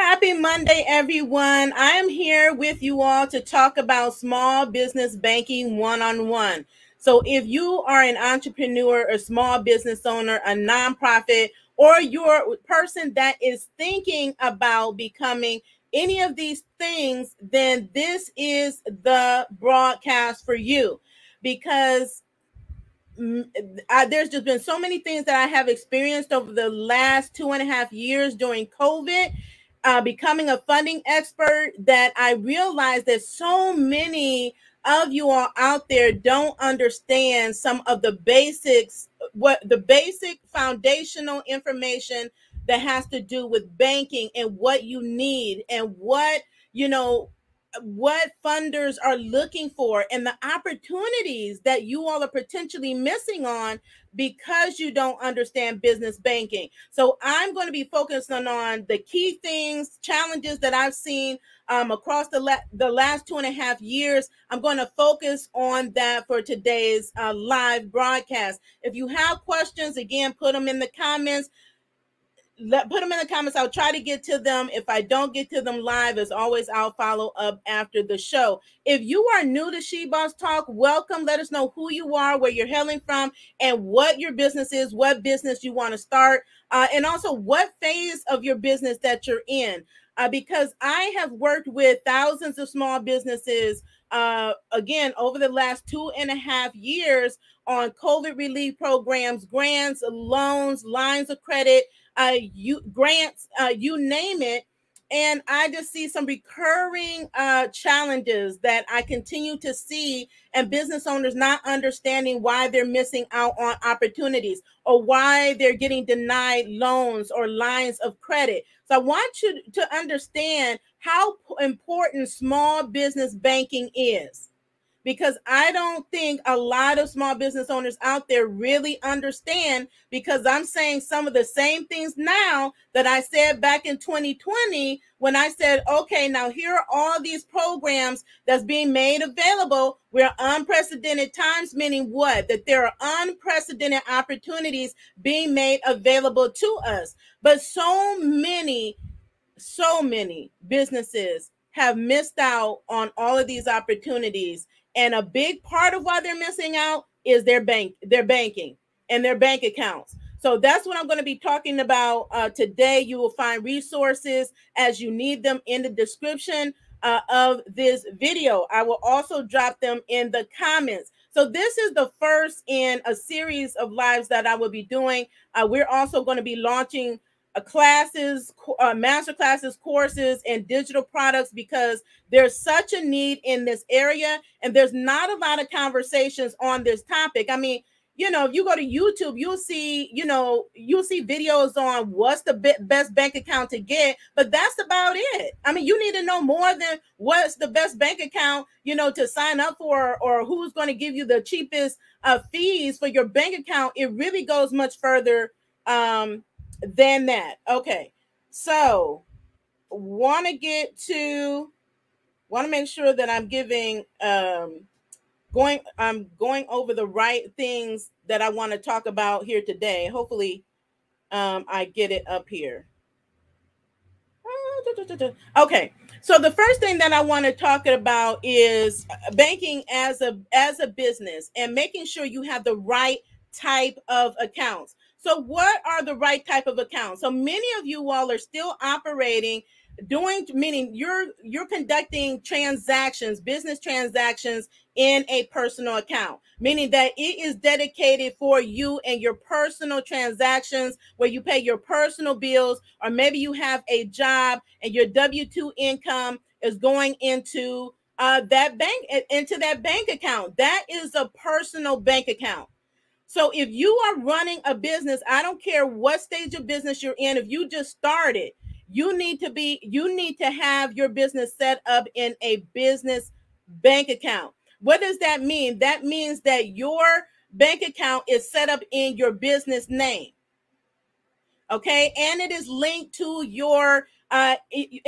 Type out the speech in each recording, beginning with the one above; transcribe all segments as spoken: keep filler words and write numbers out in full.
Happy Monday, everyone. I am here with you all to talk about small business banking one-on-one. So if you are an entrepreneur, a small business owner, a nonprofit, or you're a person that is thinking about becoming any of these things, then this is the broadcast for you, because I, there's just been so many things that I have experienced over the last two and a half years during COVID, uh, becoming a funding expert, that I realized that so many of you all out there don't understand some of the basics, what the basic foundational information that has to do with banking and what you need and what, you know, what funders are looking for and the opportunities that you all are potentially missing on because you don't understand business banking. So I'm going to be focusing on the key things, challenges that I've seen um, across the, la- the last two and a half years. I'm going to focus on that for today's uh, live broadcast. If you have questions, again, put them in the comments. Let, put them in the comments. I'll try to get to them. If I don't get to them live, as always, I'll follow up after the show. If you are new to She Boss Talk, welcome. Let us know who you are, where you're hailing from, and what your business is, what business you want to start, uh, and also what phase of your business that you're in. Uh, because I have worked with thousands of small businesses, uh, again, over the last two and a half years on COVID relief programs, grants, loans, lines of credit, Uh, you grants, uh, you name it. And I just see some recurring uh, challenges that I continue to see, and business owners not understanding why they're missing out on opportunities or why they're getting denied loans or lines of credit. So I want you to understand how important small business banking is, because I don't think a lot of small business owners out there really understand, because I'm saying some of the same things now that I said back in twenty twenty when I said, okay, now here are all these programs that's being made available. We're unprecedented times, meaning what? That there are unprecedented opportunities being made available to us. But so many, so many businesses have missed out on all of these opportunities. And a big part of why they're missing out is their bank, their banking and their bank accounts. So that's what I'm going to be talking about uh, today. You will find resources as you need them in the description uh, of this video. I will also drop them in the comments. So this is the first in a series of lives that I will be doing. Uh, we're also going to be launching Uh, classes, uh, master classes, courses, and digital products, because there's such a need in this area, and there's not a lot of conversations on this topic. I mean, you know, if you go to YouTube, you'll see, you know, you'll see videos on what's the be- best bank account to get, but that's about it. I mean, you need to know more than what's the best bank account, you know, to sign up for, or who's going to give you the cheapest uh, fees for your bank account. It really goes much further Um, than that. Okay, so want to get to, want to make sure that I'm giving, um, going, I'm going over the right things that I want to talk about here today. Hopefully, um, I get it up here. Okay, so the first thing that I want to talk about is banking as a as a business and making sure you have the right type of accounts. So what are the right type of accounts? So many of you all are still operating, doing, meaning you're you're conducting transactions, business transactions in a personal account, meaning that it is dedicated for you and your personal transactions where you pay your personal bills, or maybe you have a job and your W two income is going into uh, that bank, into that bank account. That is a personal bank account. So if you are running a business, I don't care what stage of business you're in, if you just started, you need to be, you need to have your business set up in a business bank account. What does that mean? That means that your bank account is set up in your business name. Okay, and it is linked to your uh,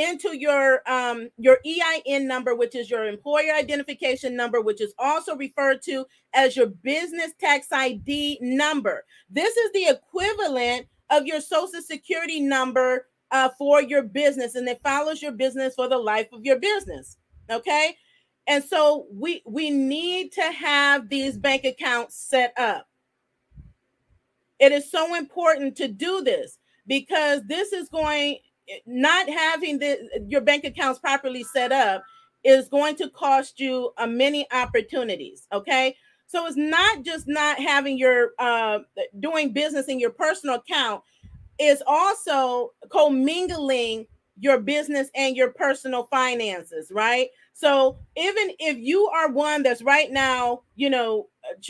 into your um, your E I N number, which is your employer identification number, which is also referred to as your business tax I D number. This is the equivalent of your social security number uh, for your business, and it follows your business for the life of your business. Okay. And so we, we need to have these bank accounts set up. It is so important to do this, because this is going, not having the, your bank accounts properly set up is going to cost you uh, many opportunities. Okay. So it's not just not having your, uh, doing business in your personal account, it's also commingling your business and your personal finances, right? So even if you are one that's right now, you know,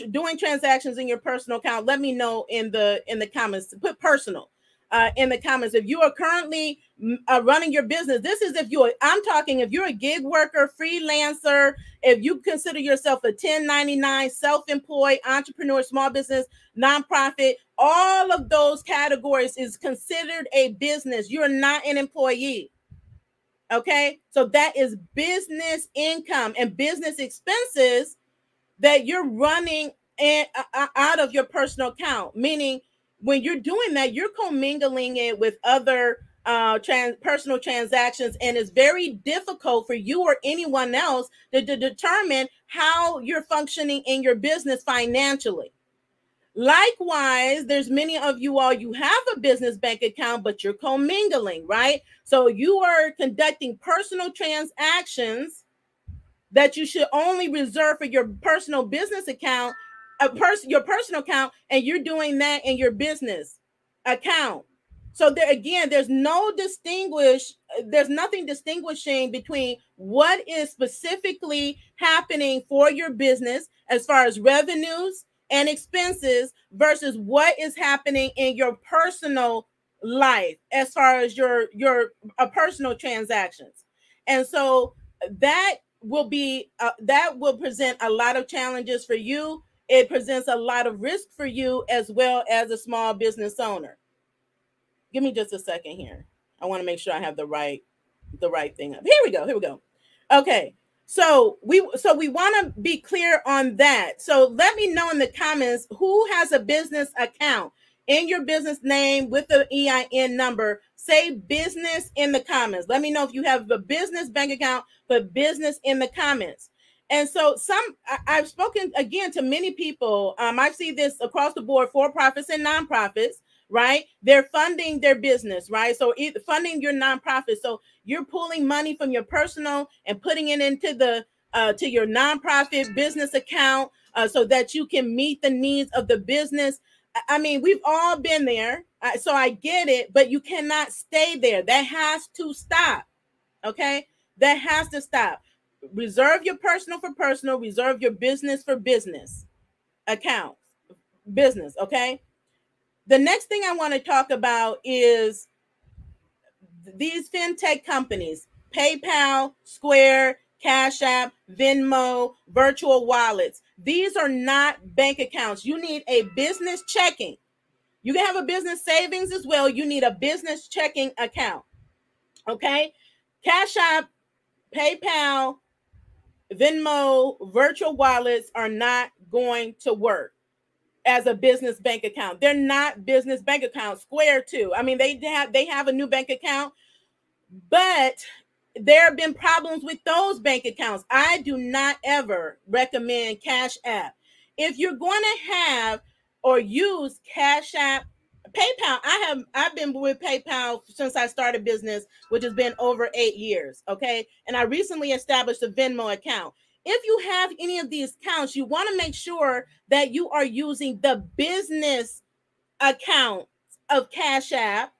doing transactions in your personal account, let me know in the in the comments, put personal uh, in the comments. If you are currently uh, running your business, this is if you are, I'm talking if you're a gig worker, freelancer, if you consider yourself a ten ninety-nine, self-employed, entrepreneur, small business, nonprofit, all of those categories is considered a business. You're not an employee. Okay, so that is business income and business expenses that you're running in, uh, out of your personal account. Meaning, when you're doing that, you're commingling it with other uh, trans personal transactions, and it's very difficult for you or anyone else to, to determine how you're functioning in your business financially. Likewise, there's many of you all, you have a business bank account, but you're commingling, right? So you are conducting personal transactions that you should only reserve for your personal business account, a person your personal account, and you're doing that in your business account. So there again, there's no distinguish, there's nothing distinguishing between what is specifically happening for your business as far as revenues and expenses versus what is happening in your personal life as far as your your uh, personal transactions. And so that will be uh, that will present a lot of challenges for you. It presents a lot of risk for you as well as a small business owner. Give me just a second here. I want to make sure I have the right the right thing up. Here we go. Here we go. Okay. So we so we want to be clear on that. So let me know in the comments who has a business account in your business name with the E I N number. Say business in the comments. Let me know if you have a business bank account, but business in the comments. And so some I, I've spoken again to many people. Um, I see this across the board, for profits and nonprofits. Right? They're funding their business, right? So either funding your nonprofit. So you're pulling money from your personal and putting it into the uh, to your nonprofit business account uh, so that you can meet the needs of the business. I mean, we've all been there, so I get it, but you cannot stay there. That has to stop, okay? That has to stop. Reserve your personal for personal, reserve your business for business account, business, okay? The next thing I want to talk about is these fintech companies, PayPal, Square, Cash App, Venmo, virtual wallets. These are not bank accounts. You need a business checking. You can have a business savings as well. You need a business checking account. Okay? Cash App, PayPal, Venmo, virtual wallets are not going to work as a business bank account. They're not business bank accounts. Square too. I mean, they have they have a new bank account, but there have been problems with those bank accounts. I do not ever recommend Cash App. If you're going to have or use Cash App, PayPal, I have I've been with PayPal since I started business, which has been over eight years. Okay, and I recently established a Venmo account. If you have any of these accounts, you want to make sure that you are using the business accounts of Cash App,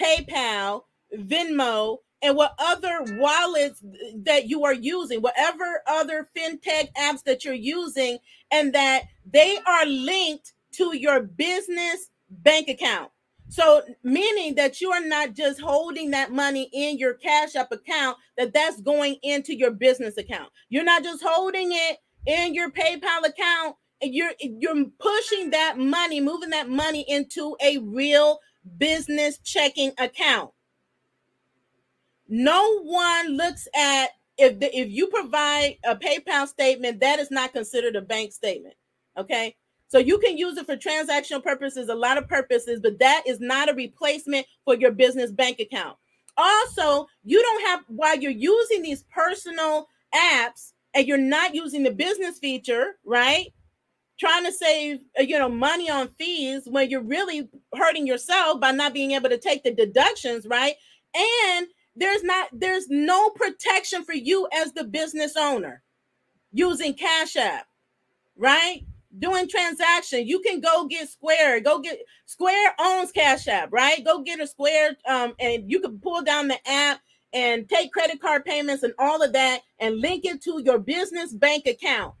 PayPal, Venmo, and what other wallets that you are using, whatever other fintech apps that you're using, and that they are linked to your business bank account. So meaning that you are not just holding that money in your Cash App account, that that's going into your business account. You're not just holding it in your PayPal account. You're, you're pushing that money, moving that money into a real business checking account. No one looks at if, the, if you provide a PayPal statement, that is not considered a bank statement. Okay. So you can use it for transactional purposes, a lot of purposes, but that is not a replacement for your business bank account. Also, you don't have, while you're using these personal apps and you're not using the business feature, right? Trying to save, you know, money on fees when you're really hurting yourself by not being able to take the deductions, right? And there's not, there's no protection for you as the business owner using Cash App, right? Doing transaction, you can go get Square. Go get Square owns Cash App, right? Go get a Square, um, and you can pull down the app and take credit card payments and all of that, and link it to your business bank account.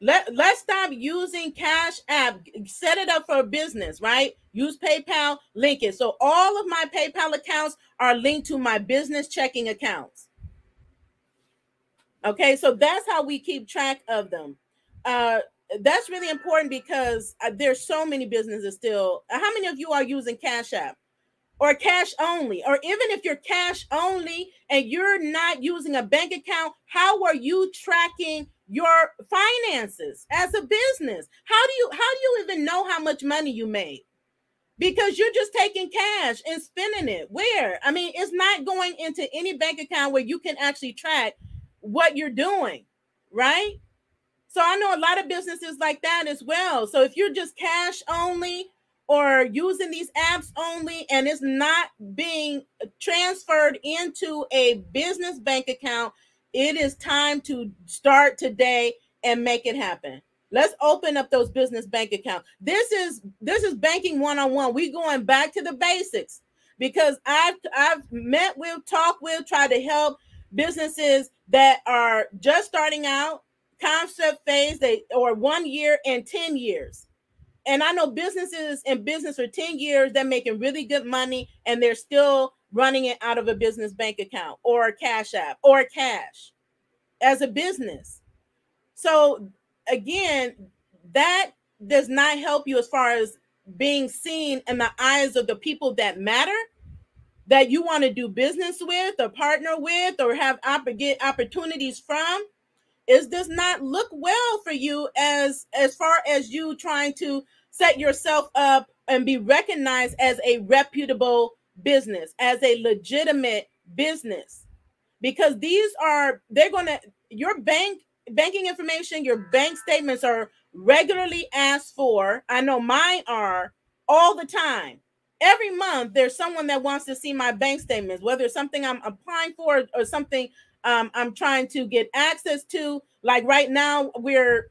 Let let's stop using Cash App. Set it up for a business, right? Use PayPal, link it. So all of my PayPal accounts are linked to my business checking accounts. Okay, so that's how we keep track of them. Uh, that's really important because there's so many businesses still. How many of you are using Cash App or cash only? Or even if you're cash only and you're not using a bank account, how are you tracking your finances as a business? How do you, how do you even know how much money you made? Because you're just taking cash and spending it. Where? I mean, it's not going into any bank account where you can actually track what you're doing, right? So I know a lot of businesses like that as well. So if you're just cash only or using these apps only and it's not being transferred into a business bank account, it is time to start today and make it happen. Let's open up those business bank accounts. This is this is banking one-on-one. We're going back to the basics because I've I've met with, talked with, tried to help businesses that are just starting out, concept phase, they or one year and ten years. And I know businesses in business for ten years, they're making really good money and they're still running it out of a business bank account or a Cash App or cash as a business. So again, that does not help you as far as being seen in the eyes of the people that matter, that you want to do business with or partner with or have opp- get opportunities from. It does not look well for you as, as far as you trying to set yourself up and be recognized as a reputable business, as a legitimate business. Because these are, they're going to, your bank, banking information, your bank statements are regularly asked for. I know mine are all the time. Every month, there's someone that wants to see my bank statements, whether it's something I'm applying for or something um, I'm trying to get access to. Like right now, we're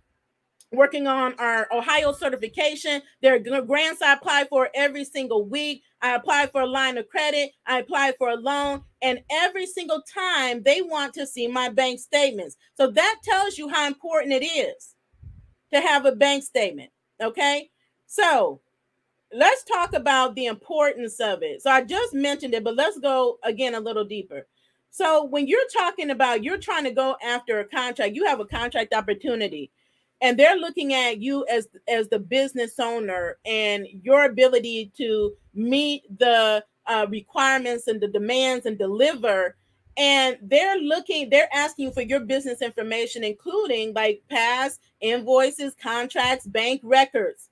working on our Ohio certification. There are grants I apply for every single week. I apply for a line of credit. I apply for a loan. And every single time, they want to see my bank statements. So that tells you how important it is to have a bank statement, okay? So let's talk about the importance of it. So I just mentioned it, but let's go again a little deeper. So when you're talking about, you're trying to go after a contract, you have a contract opportunity and they're looking at you as, as the business owner and your ability to meet the uh, requirements and the demands and deliver. And they're looking, they're asking for your business information, including like past invoices, contracts, bank records.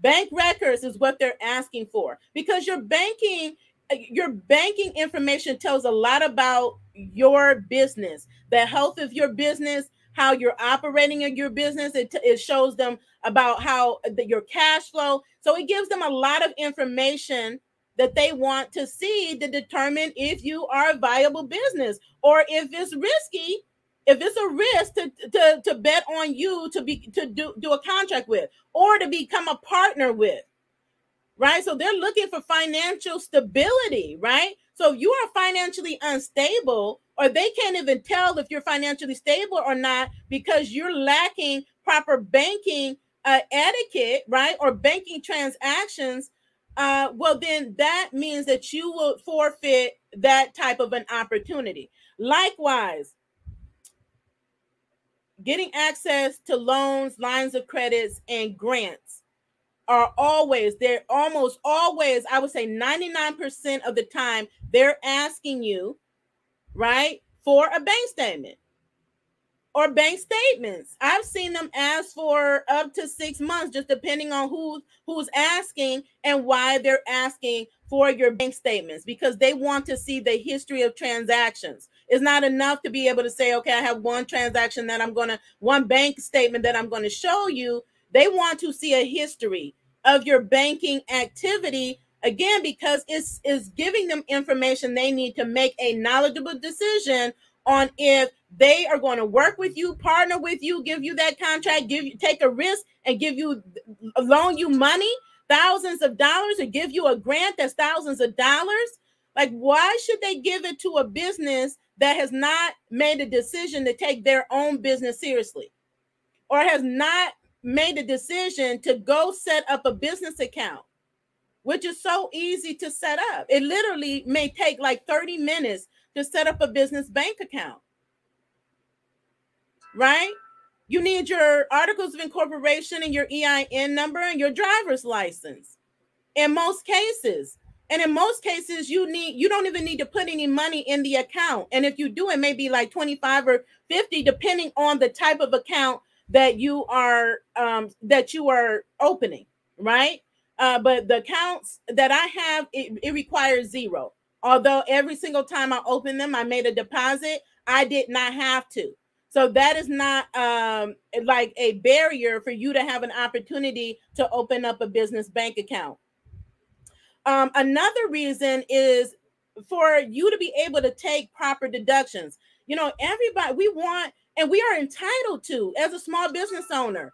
Bank records is what they're asking for because your banking, your banking information tells a lot about your business, the health of your business, how you're operating in your business. It, it shows them about how the, your cash flow. So it gives them a lot of information that they want to see to determine if you are a viable business or if it's risky. If it's a risk to, to, to bet on you to be to do, do a contract with or to become a partner with, right? So they're looking for financial stability, right? So if you are financially unstable or they can't even tell if you're financially stable or not because you're lacking proper banking uh, etiquette, right? Or banking transactions, uh, well, then that means that you will forfeit that type of an opportunity. Likewise, getting access to loans, lines of credits, and grants are always, they're almost always, I would say ninety-nine percent of the time, they're asking you, right, for a bank statement or bank statements. I've seen them ask for up to six months, just depending on who, who's asking and why they're asking for your bank statements, because they want to see the history of transactions. It's not enough to be able to say, okay, I have one transaction that I'm going to, one bank statement that I'm going to show you. They want to see a history of your banking activity, again, because it's, it's giving them information they need to make a knowledgeable decision on if they are going to work with you, partner with you, give you that contract, give you, take a risk and give you, loan you money, thousands of dollars, or give you a grant that's thousands of dollars. Like, why should they give it to a business that has not made a decision to take their own business seriously, or has not made a decision to go set up a business account, which is so easy to set up? It literally may take like thirty minutes to set up a business bank account, right? You need your articles of incorporation and your E I N number and your driver's license in most cases. And in most cases, you need you don't even need to put any money in the account. And if you do, it may be like twenty-five or fifty, depending on the type of account that you are um, that you are opening, right? Uh, but the accounts that I have, it, it requires zero. Although every single time I opened them, I made a deposit. I did not have to. So that is not um, like a barrier for you to have an opportunity to open up a business bank account. Um, another reason is for you to be able to take proper deductions. You know, everybody, we want, and we are entitled to, as a small business owner,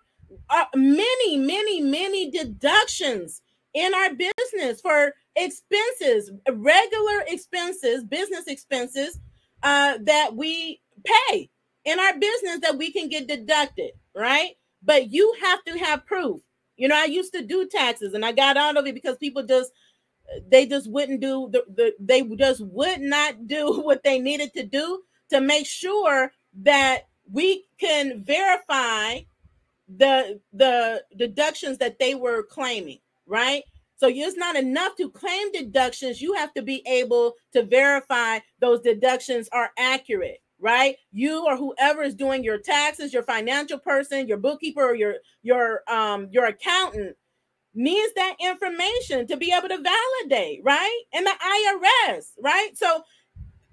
uh, many, many, many deductions in our business for expenses, regular expenses, business expenses uh, that we pay in our business that we can get deducted, right? But you have to have proof. You know, I used to do taxes and I got out of it because people just, they just wouldn't do, the, the they just would not do what they needed to do to make sure that we can verify the, the deductions that they were claiming, right? So it's not enough to claim deductions. You have to be able to verify those deductions are accurate, right? You or whoever is doing your taxes, your financial person, your bookkeeper, or your, your, um, your accountant needs that information to be able to validate, right? And the I R S, right? So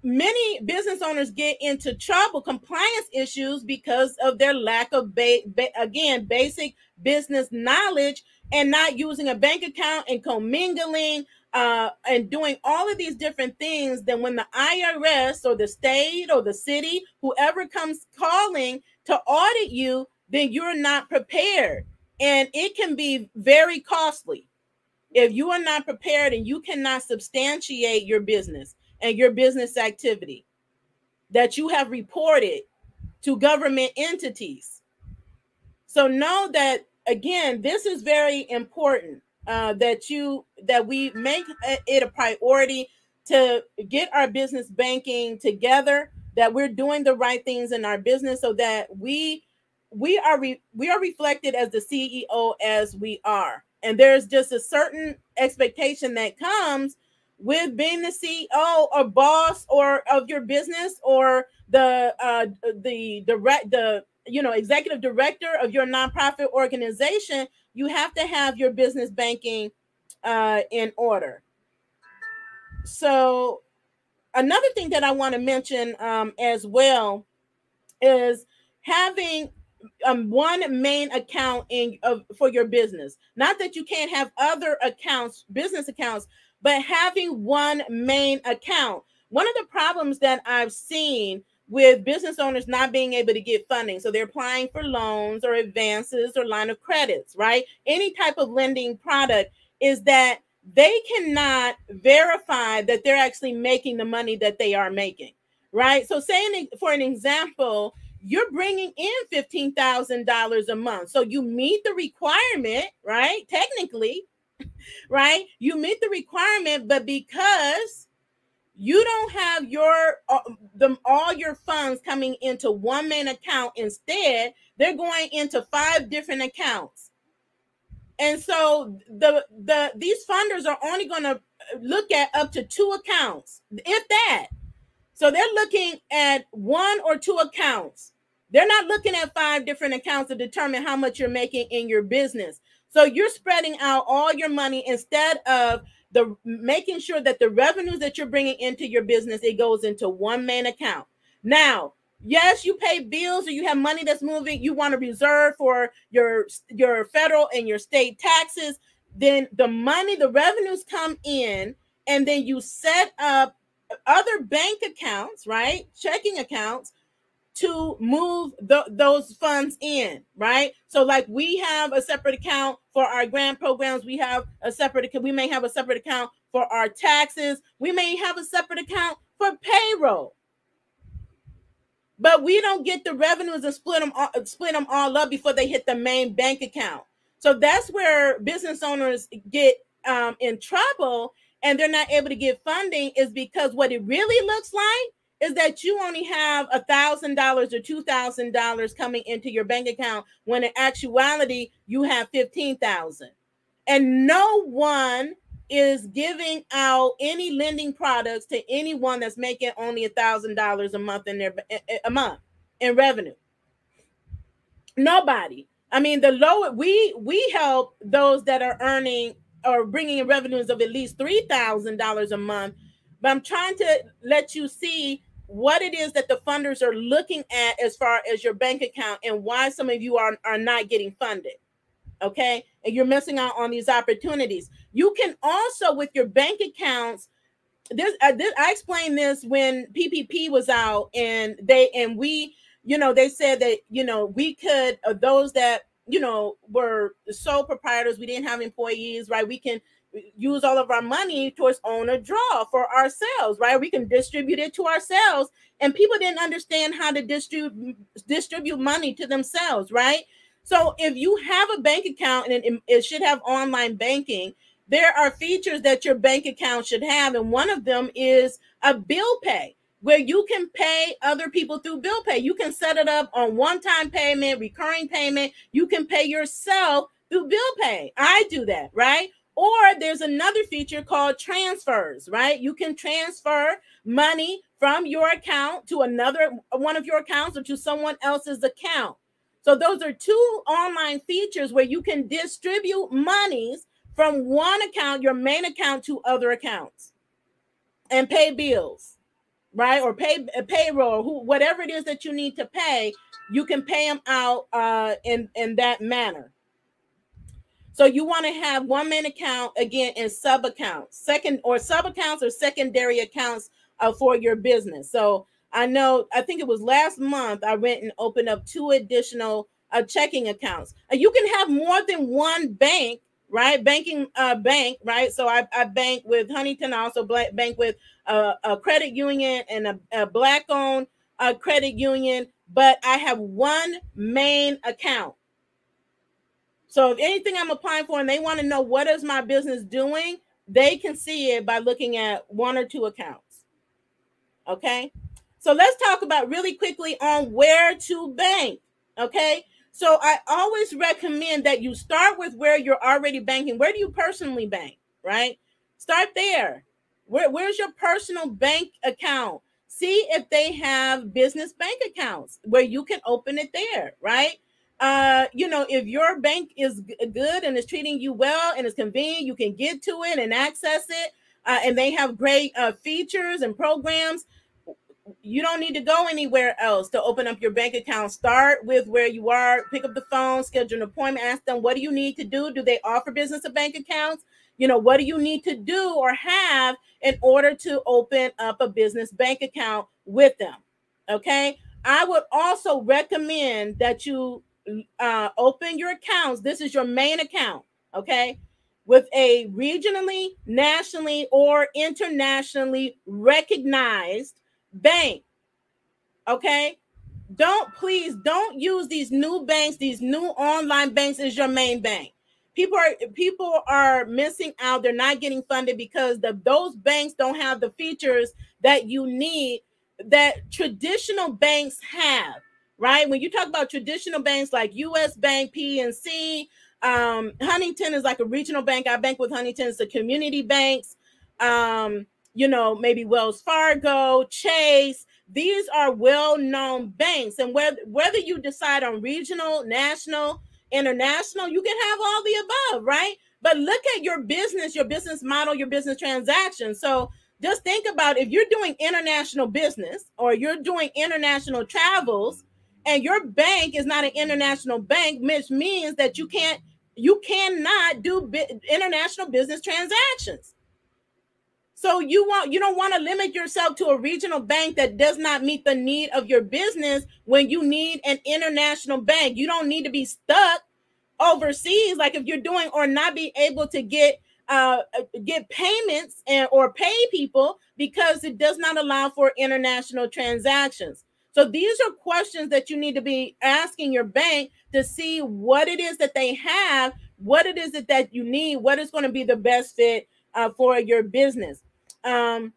many business owners get into trouble, compliance issues, because of their lack of, ba ba again, basic business knowledge and not using a bank account and commingling Uh, and doing all of these different things. Then when the I R S or the state or the city, whoever comes calling to audit you, then you're not prepared. And it can be very costly if you are not prepared and you cannot substantiate your business and your business activity that you have reported to government entities. So know that, again, this is very important. Uh, that you that we make it a priority to get our business banking together, that we're doing the right things in our business so that we we are re, we are reflected as the C E O as we are. And there's just a certain expectation that comes with being the C E O or boss or of your business, or the uh, the direct the you know executive director of your nonprofit organization. You have to have your business banking uh, in order. So another thing that I want to mention um, as well is having um, one main account in of, for your business. Not that you can't have other accounts, business accounts, but having one main account. One of the problems that I've seen with business owners not being able to get funding. So they're applying for loans or advances or line of credits, right? Any type of lending product is that they cannot verify that they're actually making the money that they are making, right? So saying, for an example, you're bringing in fifteen thousand dollars a month. So you meet the requirement, right? Technically, right? You meet the requirement, but because you don't have your uh, them all your funds coming into one main account. Instead, they're going into five different accounts. And so the the these funders are only going to look at up to two accounts, if that. So they're looking at one or two accounts They're not looking at five different accounts to determine how much you're making in your business. So you're spreading out all your money instead of the making sure that the revenues that you're bringing into your business, it goes into one main account. Now, yes, you pay bills or you have money that's moving, you want to reserve for your, your federal and your state taxes. Then the money, the revenues come in, and then you set up other bank accounts, right? Checking accounts to move the, those funds in, right? So like we have a separate account for our grant programs. We have a separate account. We may have a separate account for our taxes. We may have a separate account for payroll. But we don't get the revenues and split them all, split them all up before they hit the main bank account. So that's where business owners get um, in trouble, and they're not able to get funding, is because what it really looks like is that you only have one thousand dollars or two thousand dollars coming into your bank account, when in actuality, you have fifteen thousand dollars. And no one is giving out any lending products to anyone that's making only one thousand dollars a month in their a month in revenue. Nobody. I mean, the lower we we help those that are earning or bringing in revenues of at least three thousand dollars a month. But I'm trying to let you see what it is that the funders are looking at as far as your bank account and why some of you are, are not getting funded. Okay, and you're missing out on these opportunities. You can also, with your bank accounts, this, uh, this I explained this when P P P was out, and they and we, you know, they said that, you know, we could, uh, those that, you know, were sole proprietors, we didn't have employees, right? We can use all of our money towards owner draw for ourselves, right? We can distribute it to ourselves, and people didn't understand how to distribute distribute money to themselves, right? So if you have a bank account, and it should have online banking, there are features that your bank account should have. And one of them is a bill pay, where you can pay other people through bill pay. You can set it up on one-time payment, recurring payment. You can pay yourself through bill pay. I do that, right? Or there's another feature called transfers, right? You can transfer money from your account to another one of your accounts or to someone else's account. So those are two online features where you can distribute monies from one account, your main account, to other accounts and pay bills, right? Or pay payroll, who, whatever it is that you need to pay, you can pay them out uh, in, in that manner. So you want to have one main account, again, and sub-accounts, second or sub-accounts or secondary accounts uh, for your business. So I know, I think it was last month, I went and opened up two additional uh, checking accounts. Uh, you can have more than one bank, right? Banking uh, bank, right? So I, I bank with Huntington, I also bank with uh, a credit union and a, a Black-owned uh, credit union, but I have one main account. So if anything I'm applying for and they want to know what is my business doing, they can see it by looking at one or two accounts, okay? So let's talk about really quickly on where to bank, okay? So I always recommend that you start with where you're already banking. Where do you personally bank, right? Start there. Where, where's your personal bank account? See if they have business bank accounts where you can open it there, right? Uh, you know, if your bank is good and is treating you well and is convenient, you can get to it and access it, uh, and they have great uh, features and programs. You don't need to go anywhere else to open up your bank account. Start with where you are, pick up the phone, schedule an appointment, ask them, what do you need to do? Do they offer business and bank accounts? You know, what do you need to do or have in order to open up a business bank account with them? Okay. I would also recommend that you uh, open your accounts. This is your main account. Okay. With a regionally, nationally, or internationally recognized bank, okay? Don't, please don't use these new banks, these new online banks as your main bank. People are people are missing out. They're not getting funded because the, those banks don't have the features that you need that traditional banks have, right? When you talk about traditional banks like U S Bank, P N C, um, Huntington is like a regional bank. I bank with Huntington. It's the community banks. Um, you know, maybe Wells Fargo, Chase, These are well-known banks. And whether, whether you decide on regional, national, international, you can have all the above, right? But look at your business, your business model, your business transactions. So just think about if you're doing international business or you're doing international travels and your bank is not an international bank, which means that you can't, you cannot do bi- international business transactions. So you want, you don't want to limit yourself to a regional bank that does not meet the need of your business when you need an international bank. You don't need to be stuck overseas, like if you're doing, or not be able to get uh, get payments and or pay people because it does not allow for international transactions. So these are questions that you need to be asking your bank to see what it is that they have, what it is that, that you need, what is going to be the best fit uh, for your business. Um,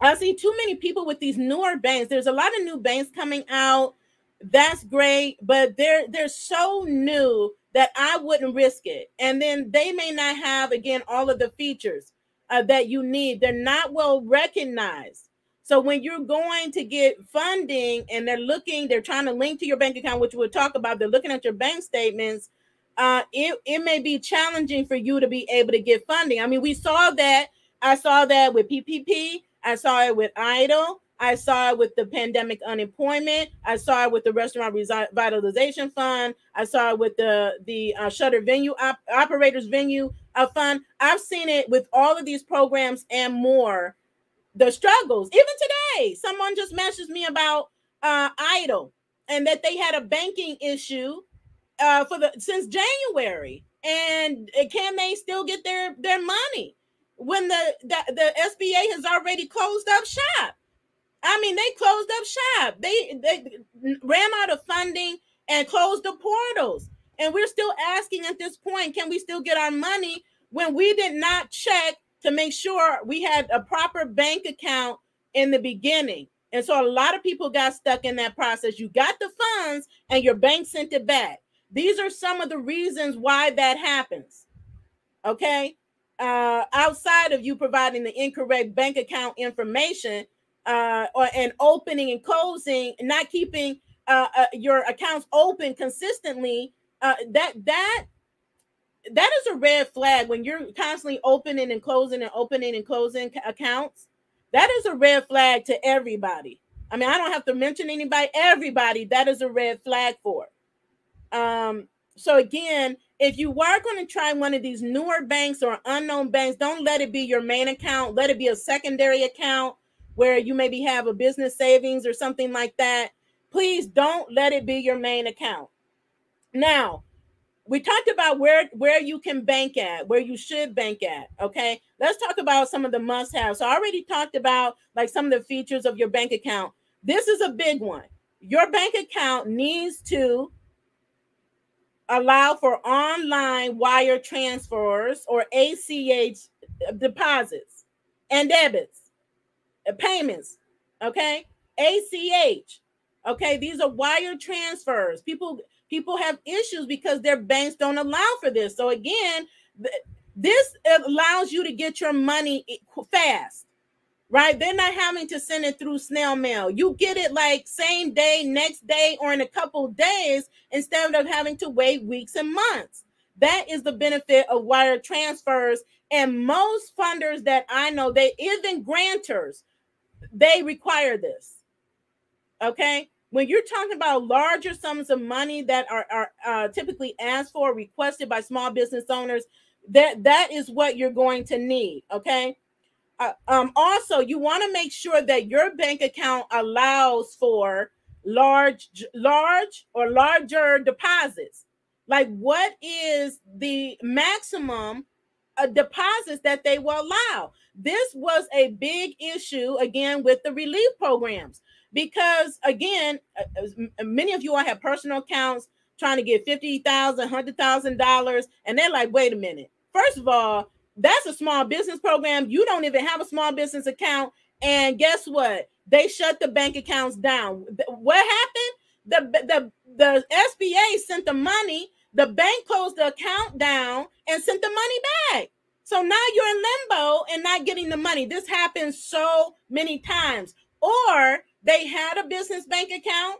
I see too many people with these newer banks. There's a lot of new banks coming out. That's great, but they're they're so new that I wouldn't risk it. And then they may not have, again, all of the features uh, that you need. They're not well recognized. So when you're going to get funding and they're looking, they're trying to link to your bank account, which we'll talk about, they're looking at your bank statements, uh, it, it may be challenging for you to be able to get funding. I mean, we saw that. I saw that with P P P. I saw it with I D L E. I saw it with the pandemic unemployment. I saw it with the restaurant revitalization fund. I saw it with the, the uh, shutter venue op- operators venue uh, fund. I've seen it with all of these programs and more. The struggles, even today, someone just messaged me about uh, I D L E and that they had a banking issue uh, for the since January. And can they still get their, their money when the, the, the S B A has already closed up shop? I mean, they closed up shop. They they ran out of funding and closed the portals. And we're still asking at this point, can we still get our money when we did not check to make sure we had a proper bank account in the beginning? And so a lot of people got stuck in that process. You got the funds and your bank sent it back. These are some of the reasons why that happens, okay? Uh, outside of you providing the incorrect bank account information, Uh, or and opening and closing, not keeping uh, uh, your accounts open consistently, uh, that that that is a red flag. When you're constantly opening and closing and opening and closing accounts, that is a red flag to everybody. I mean, I don't have to mention anybody. Everybody, that is a red flag for. Um, so again, if you are going to try one of these newer banks or unknown banks, don't let it be your main account. Let it be a secondary account where you maybe have a business savings or something like that. Please don't let it be your main account. Now, we talked about where, where you can bank at, where you should bank at, okay? Let's talk about some of the must-haves. So I already talked about like some of the features of your bank account. This is a big one. Your bank account needs to allow for online wire transfers or A C H deposits and debits. Payments, okay, A C H, okay, these are wire transfers. People people have issues because their banks don't allow for this. So again, this allows you to get your money fast, right? They're not having to send it through snail mail. You get it like same day, next day, or in a couple days instead of having to wait weeks and months. That is the benefit of wire transfers. And most funders that I know, they even grantors, they require this, okay? When you're talking about larger sums of money that are, are uh, typically asked for, requested by small business owners, that, that is what you're going to need, okay? Uh, um, also, you want to make sure that your bank account allows for large, large or larger deposits. Like, what is the maximum uh, deposits that they will allow? This was a big issue, again, with the relief programs. Because, again, uh, many of you all have personal accounts trying to get fifty thousand dollars, one hundred thousand dollars, and they're like, wait a minute. First of all, that's a small business program. You don't even have a small business account. And guess what? They shut the bank accounts down. What happened? The, the, the S B A sent the money, the bank closed the account down and sent the money back. So now you're in limbo and not getting the money. This happens so many times. Or They had a business bank account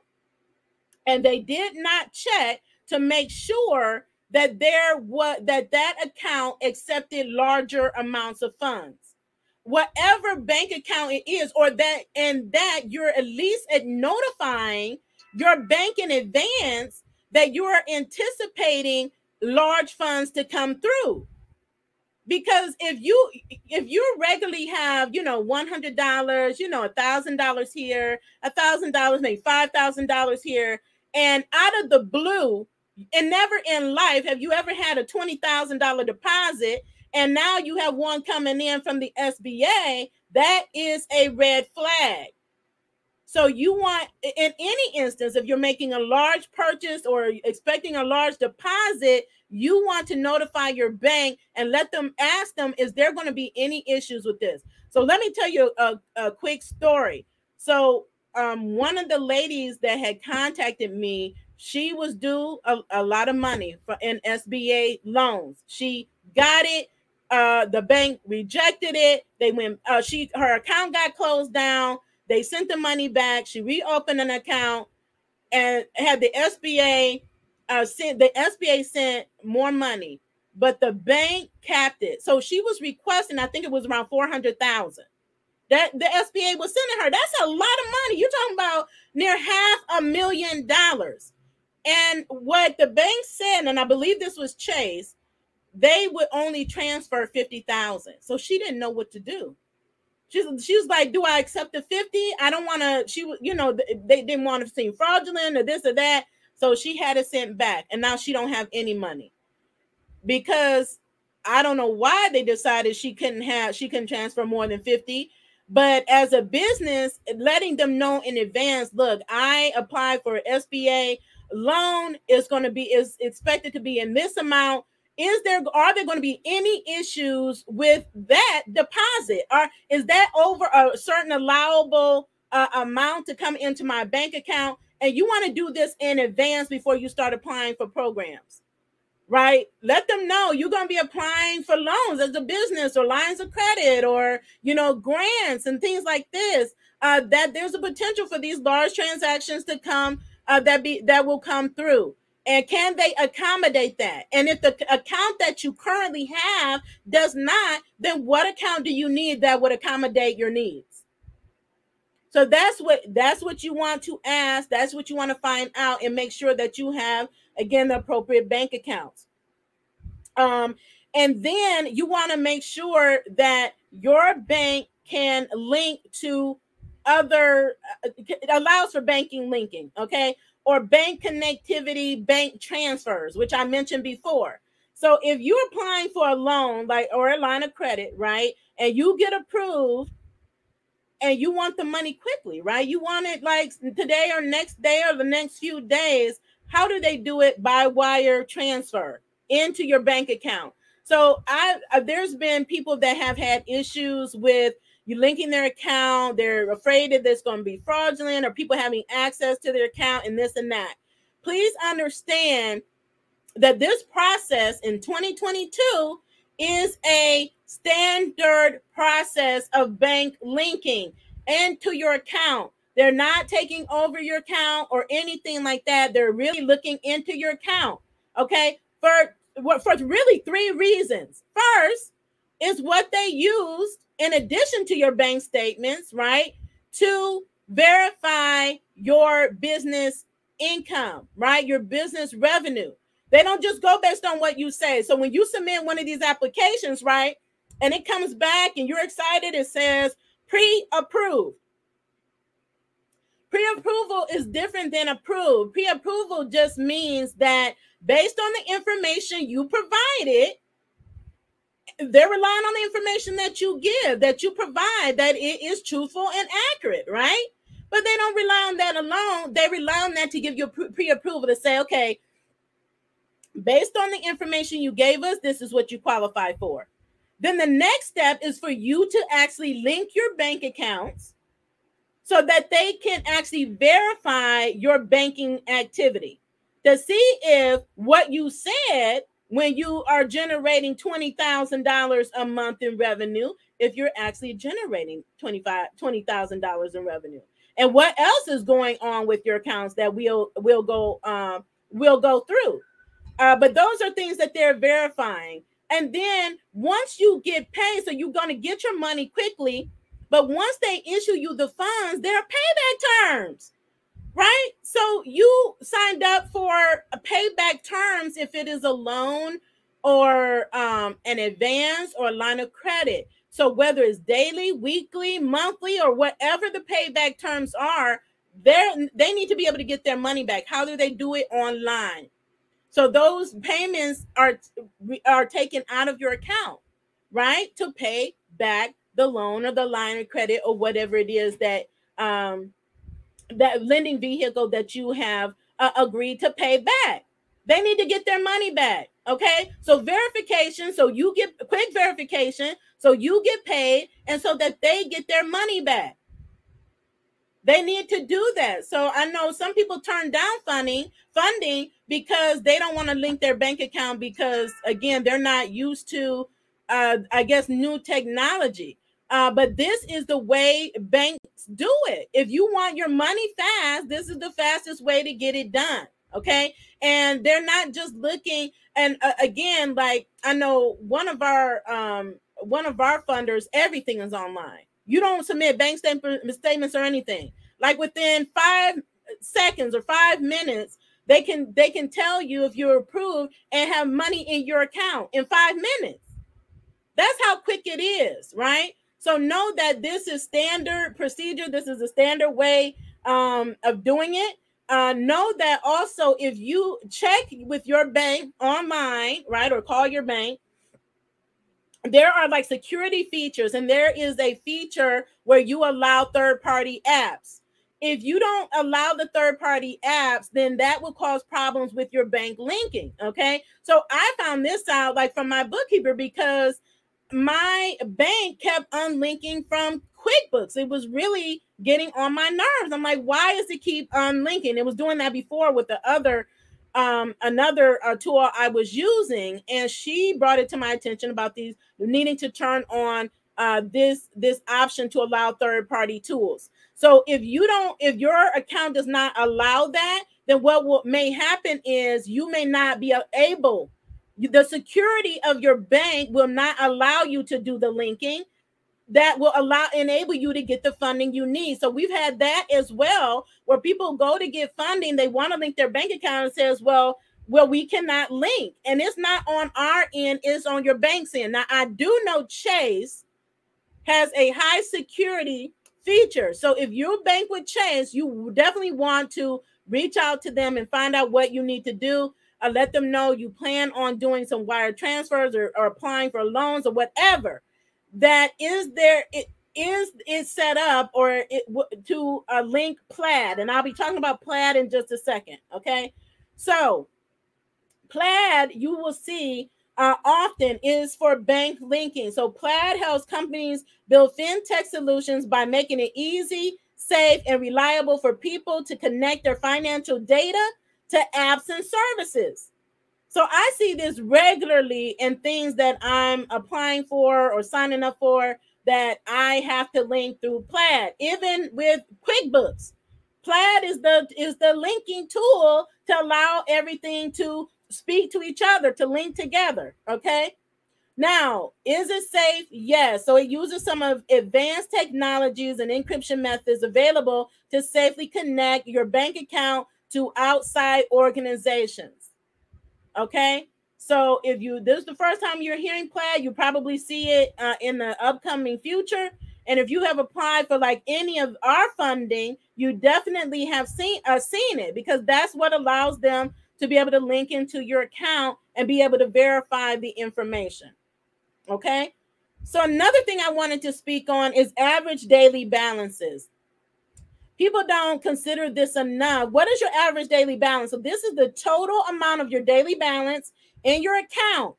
and they did not check to make sure that there was, that that account accepted larger amounts of funds. Whatever bank account it is, or that, and that you're at least at notifying your bank in advance that you are anticipating large funds to come through. Because if you if you regularly have, you know, one hundred dollars, you know, one thousand dollars here, one thousand dollars, maybe five thousand dollars here, and out of the blue, and never in life have you ever had a twenty thousand dollars deposit, and now you have one coming in from the S B A, that is a red flag. So you want, in any instance, if you're making a large purchase or expecting a large deposit, you want to notify your bank and let them, ask them, is there going to be any issues with this? So let me tell you a, a quick story. So um, one of the ladies that had contacted me, she was due a, a lot of money for, in S B A loans. She got it. Uh, the bank rejected it. They went, uh, she, her account got closed down. They sent the money back. She reopened an account and had the S B A uh, sent the S B A sent more money, but the bank capped it. So she was requesting, I think it was around four hundred thousand. That the S B A was sending her. That's a lot of money. You're talking about near half a million dollars. And what the bank said, and I believe this was Chase, they would only transfer fifty thousand. So she didn't know what to do. She, she was like, do I accept the fifty? I don't want to, she, you know, they didn't want to seem fraudulent or this or that. So she had it sent back and now she don't have any money because I don't know why they decided she couldn't have, she couldn't transfer more than fifty. But as a business, letting them know in advance, look, I applied for an S B A loan. It's going to be, is expected to be in this amount. Is there, are there going to be any issues with that deposit? Or is that over a certain allowable uh, amount to come into my bank account? And you want to do this in advance before you start applying for programs, right? Let them know you're going to be applying for loans as a business or lines of credit or, you know, grants and things like this, uh, that there's a potential for these large transactions to come uh, that be, that will come through. And can they accommodate that? And if the account that you currently have does not, then what account do you need that would accommodate your needs? So that's what, that's what you want to ask. That's what you want to find out and make sure that you have, again, the appropriate bank accounts. Um, and then you want to make sure that your bank can link to other, it allows for banking linking, okay? Or bank connectivity, bank transfers, which I mentioned before. So if you're applying for a loan, like, or a line of credit, right, and you get approved and you want the money quickly, right? You want it like today or next day or the next few days. How do they do it? By wire transfer into your bank account. So I, there's been people that have had issues with you linking their account, they're afraid that there's going to be fraudulent or people having access to their account and this and that. Please understand that this process in twenty twenty-two is a standard process of bank linking into your account. They're not taking over your account or anything like that. They're really looking into your account, okay? For, for really three reasons. First is what they used in addition to your bank statements, right, to verify your business income, right, your business revenue. They don't just go based on what you say. So when you submit one of these applications, right, and it comes back and you're excited, it says pre-approved. Pre-approval is different than approved. Pre-approval just means that based on the information you provided, they're relying on the information that you give, that you provide, that it is truthful and accurate, right? But they don't rely on that alone. They rely on that to give you a pre-approval to say, okay, based on the information you gave us, this is what you qualify for. Then the next step is for you to actually link your bank accounts so that they can actually verify your banking activity to see if what you said when you are generating twenty thousand dollars a month in revenue, if you're actually generating twenty-five thousand dollars in revenue. and what else is going on with your accounts that we'll we'll go um, we'll go through. Uh, but those are things that they're verifying. And then once you get paid, so you're going to get your money quickly. But once they issue you the funds, there are payback terms, right? So you signed up for a payback terms if it is a loan or um, an advance or a line of credit. So whether it's daily, weekly, monthly, or whatever the payback terms are, they need to be able to get their money back. How do they do it? Online. So those payments are, are taken out of your account, right? To pay back the loan or the line of credit or whatever it is that um, that lending vehicle that you have uh, agreed to pay back. They need to get their money back, okay? So verification, so you get quick verification, so you get paid, and so that they get their money back. They need to do that. So I know some people turn down funding, funding because they don't want to link their bank account because, again, they're not used to, uh, I guess, new technology. Uh, but this is the way banks do it. If you want your money fast, this is the fastest way to get it done, okay? And they're not just looking. And uh, again, like I know one of our um, one of our funders, everything is online. You don't submit bank statements or anything. Like within five seconds or five minutes, they can they can tell you if you're approved and have money in your account in five minutes. That's how quick it is, right? So know that this is standard procedure. This is a standard way um, of doing it. Uh, know that also if you check with your bank online, right, or call your bank, there are like security features, and there is a feature where you allow third-party apps. If you don't allow the third-party apps, then that will cause problems with your bank linking, okay? So I found this out like from my bookkeeper because my bank kept unlinking from QuickBooks. It was really getting on my nerves. I'm like, why does it keep unlinking? It was doing that before with the other Um, another uh, tool I was using, and she brought it to my attention about these needing to turn on uh, this this option to allow third-party tools. So if you don't, if your account does not allow that, then what will, may happen is you may not be able. The security of your bank will not allow you to do the linking that will allow enable you to get the funding you need. So we've had that as well, where people go to get funding, they want to link their bank account and says, well, well, we cannot link. And it's not on our end, it's on your bank's end. Now, I do know Chase has a high security feature. So if you bank with Chase, you definitely want to reach out to them and find out what you need to do. Uh, let them know you plan on doing some wire transfers or, or applying for loans or whatever. That is there, it is is set up or it to uh, link Plaid, and I'll be talking about Plaid in just a second. Okay, so Plaid you will see uh, often is for bank linking. So Plaid helps companies build fintech solutions by making it easy, safe, and reliable for people to connect their financial data to apps and services. So I see this regularly in things that I'm applying for or signing up for that I have to link through Plaid, even with QuickBooks. Plaid is the is the linking tool to allow everything to speak to each other, to link together, okay? Now, is it safe? Yes. So it uses some of advanced technologies and encryption methods available to safely connect your bank account to outside organizations. Okay, so if you this is the first time you're hearing Plaid, you probably see it uh, in the upcoming future. And if you have applied for like any of our funding, you definitely have seen uh, seen it because that's what allows them to be able to link into your account and be able to verify the information. Okay, so another thing I wanted to speak on is average daily balances. People don't consider this enough. What is your average daily balance? So this is the total amount of your daily balance in your account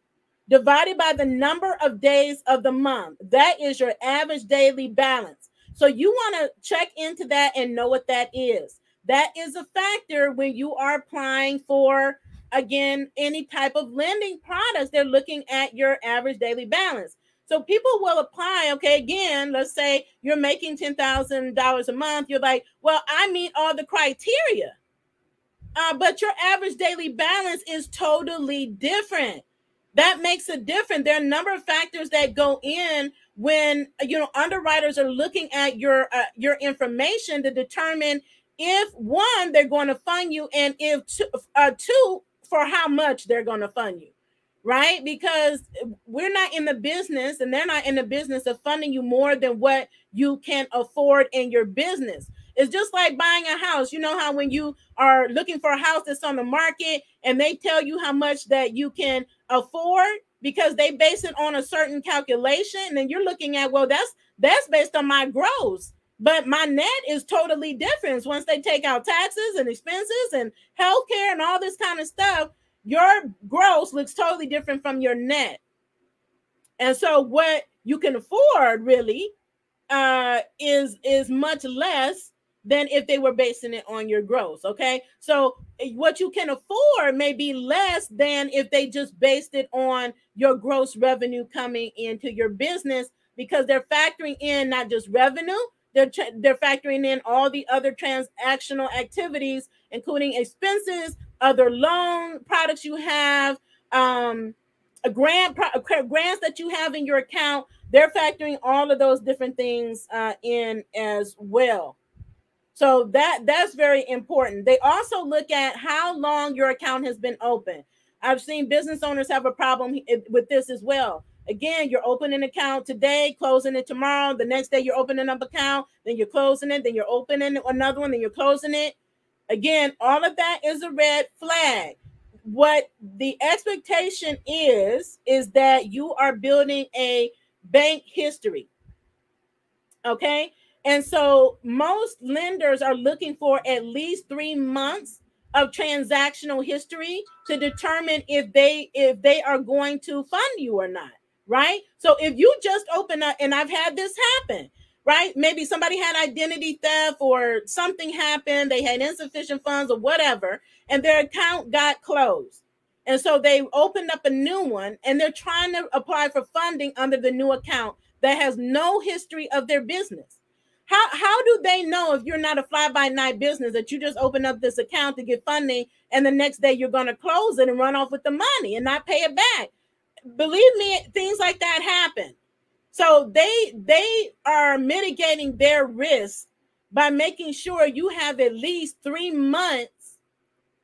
divided by the number of days of the month. That is your average daily balance. So you want to check into that and know what that is. That is a factor when you are applying for, again, any type of lending products. They're looking at your average daily balance. So people will apply. Okay, again, let's say you're making ten thousand dollars a month. You're like, well, I meet all the criteria, uh, but your average daily balance is totally different. That makes a difference. There are a number of factors that go in when, you know, underwriters are looking at your uh, your information to determine if, one, they're going to fund you, and if two, uh, two for how much they're going to fund you. Right? Because we're not in the business, and they're not in the business of funding you more than what you can afford in your business. It's just like buying a house. You know how when you are looking for a house that's on the market and they tell you how much that you can afford because they base it on a certain calculation, and then you're looking at, well, that's that's based on my gross, but my net is totally different. Once they take out taxes and expenses and healthcare and all this kind of stuff, your gross looks totally different from your net. And so what you can afford really uh, is, is much less than if they were basing it on your gross, okay? So what you can afford may be less than if they just based it on your gross revenue coming into your business, because they're factoring in not just revenue, they're, they're factoring in all the other transactional activities, including expenses, other loan products you have, um, a grant grants that you have in your account. They're factoring all of those different things uh, in as well. So that that's very important. They also look at how long your account has been open. I've seen business owners have a problem with this as well. Again, you're opening an account today, closing it tomorrow. The next day you're opening up an account, then you're closing it, then you're opening another one, then you're closing it. Again, all of that is a red flag. What the expectation is, is that you are building a bank history, okay? And so most lenders are looking for at least three months of transactional history to determine if they if they are going to fund you or not, right? So if you just open up, and I've had this happen, right? Maybe somebody had identity theft or something happened. They had insufficient funds or whatever, and their account got closed. And so they opened up a new one, and they're trying to apply for funding under the new account that has no history of their business. How, how do they know if you're not a fly-by-night business that you just open up this account to get funding, and the next day you're going to close it and run off with the money and not pay it back? Believe me, things like that happen. So they they are mitigating their risk by making sure you have at least three months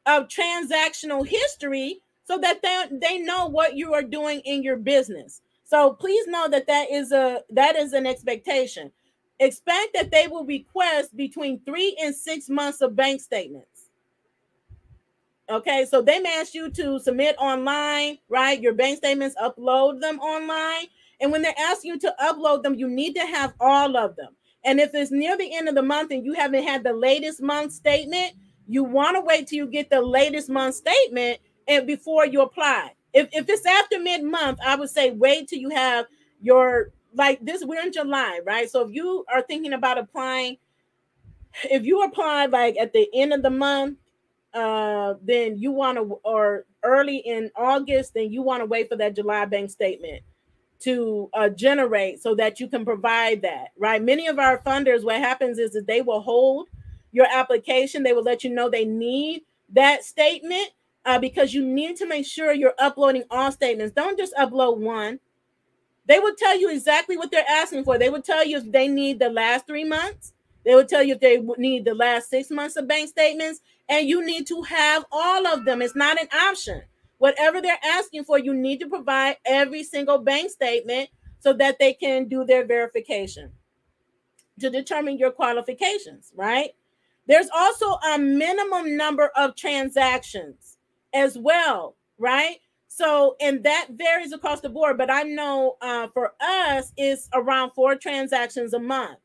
of transactional history so that they, they know what you are doing in your business. So please know that that is, a, that is an expectation. Expect that they will request between three and six months of bank statements. Okay, so they may ask you to submit online, right? Your bank statements, upload them online. And when they're asking you to upload them, you need to have all of them. And if it's near the end of the month and you haven't had the latest month statement, you want to wait till you get the latest month statement and before you apply. If, if it's after mid-month, I would say wait till you have your, like this, we're in July, right? So if you are thinking about applying, if you apply like at the end of the month, uh, then you want to, or early in August, then you want to wait for that July bank statement to uh, generate so that you can provide that, right? Many of our funders, what happens is that they will hold your application. They will let you know they need that statement uh, because you need to make sure you're uploading all statements. Don't just upload one. They will tell you exactly what they're asking for. They will tell you if they need the last three months. They will tell you if they need the last six months of bank statements, and you need to have all of them. It's not an option. Whatever they're asking for, you need to provide every single bank statement so that they can do their verification to determine your qualifications, right? There's also a minimum number of transactions as well, right? So, and that varies across the board, but I know uh, for us, it's around four transactions a month.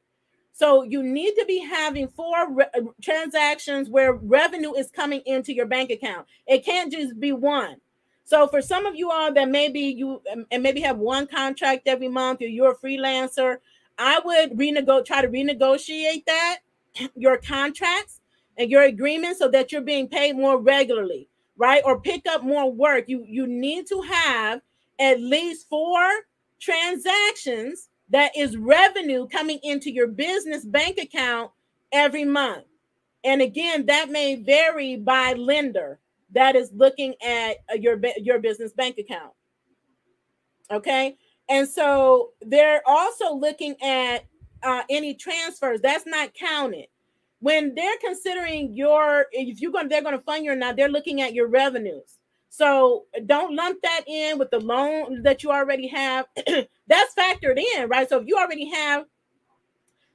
So you need to be having four re- transactions where revenue is coming into your bank account. It can't just be one. So for some of you all that maybe you and maybe have one contract every month, or you're a freelancer, I would renego- try to renegotiate that, your contracts and your agreements, so that you're being paid more regularly, right? Or pick up more work. You you need to have at least four transactions, that is revenue coming into your business bank account every month. And again, that may vary by lender that is looking at your, your business bank account. Okay. And so they're also looking at uh, any transfers. That's not counted. When they're considering your, if you're going, they're going to fund you or not, they're looking at your revenues. So don't lump that in with the loan that you already have. That's factored in, right? So if you already have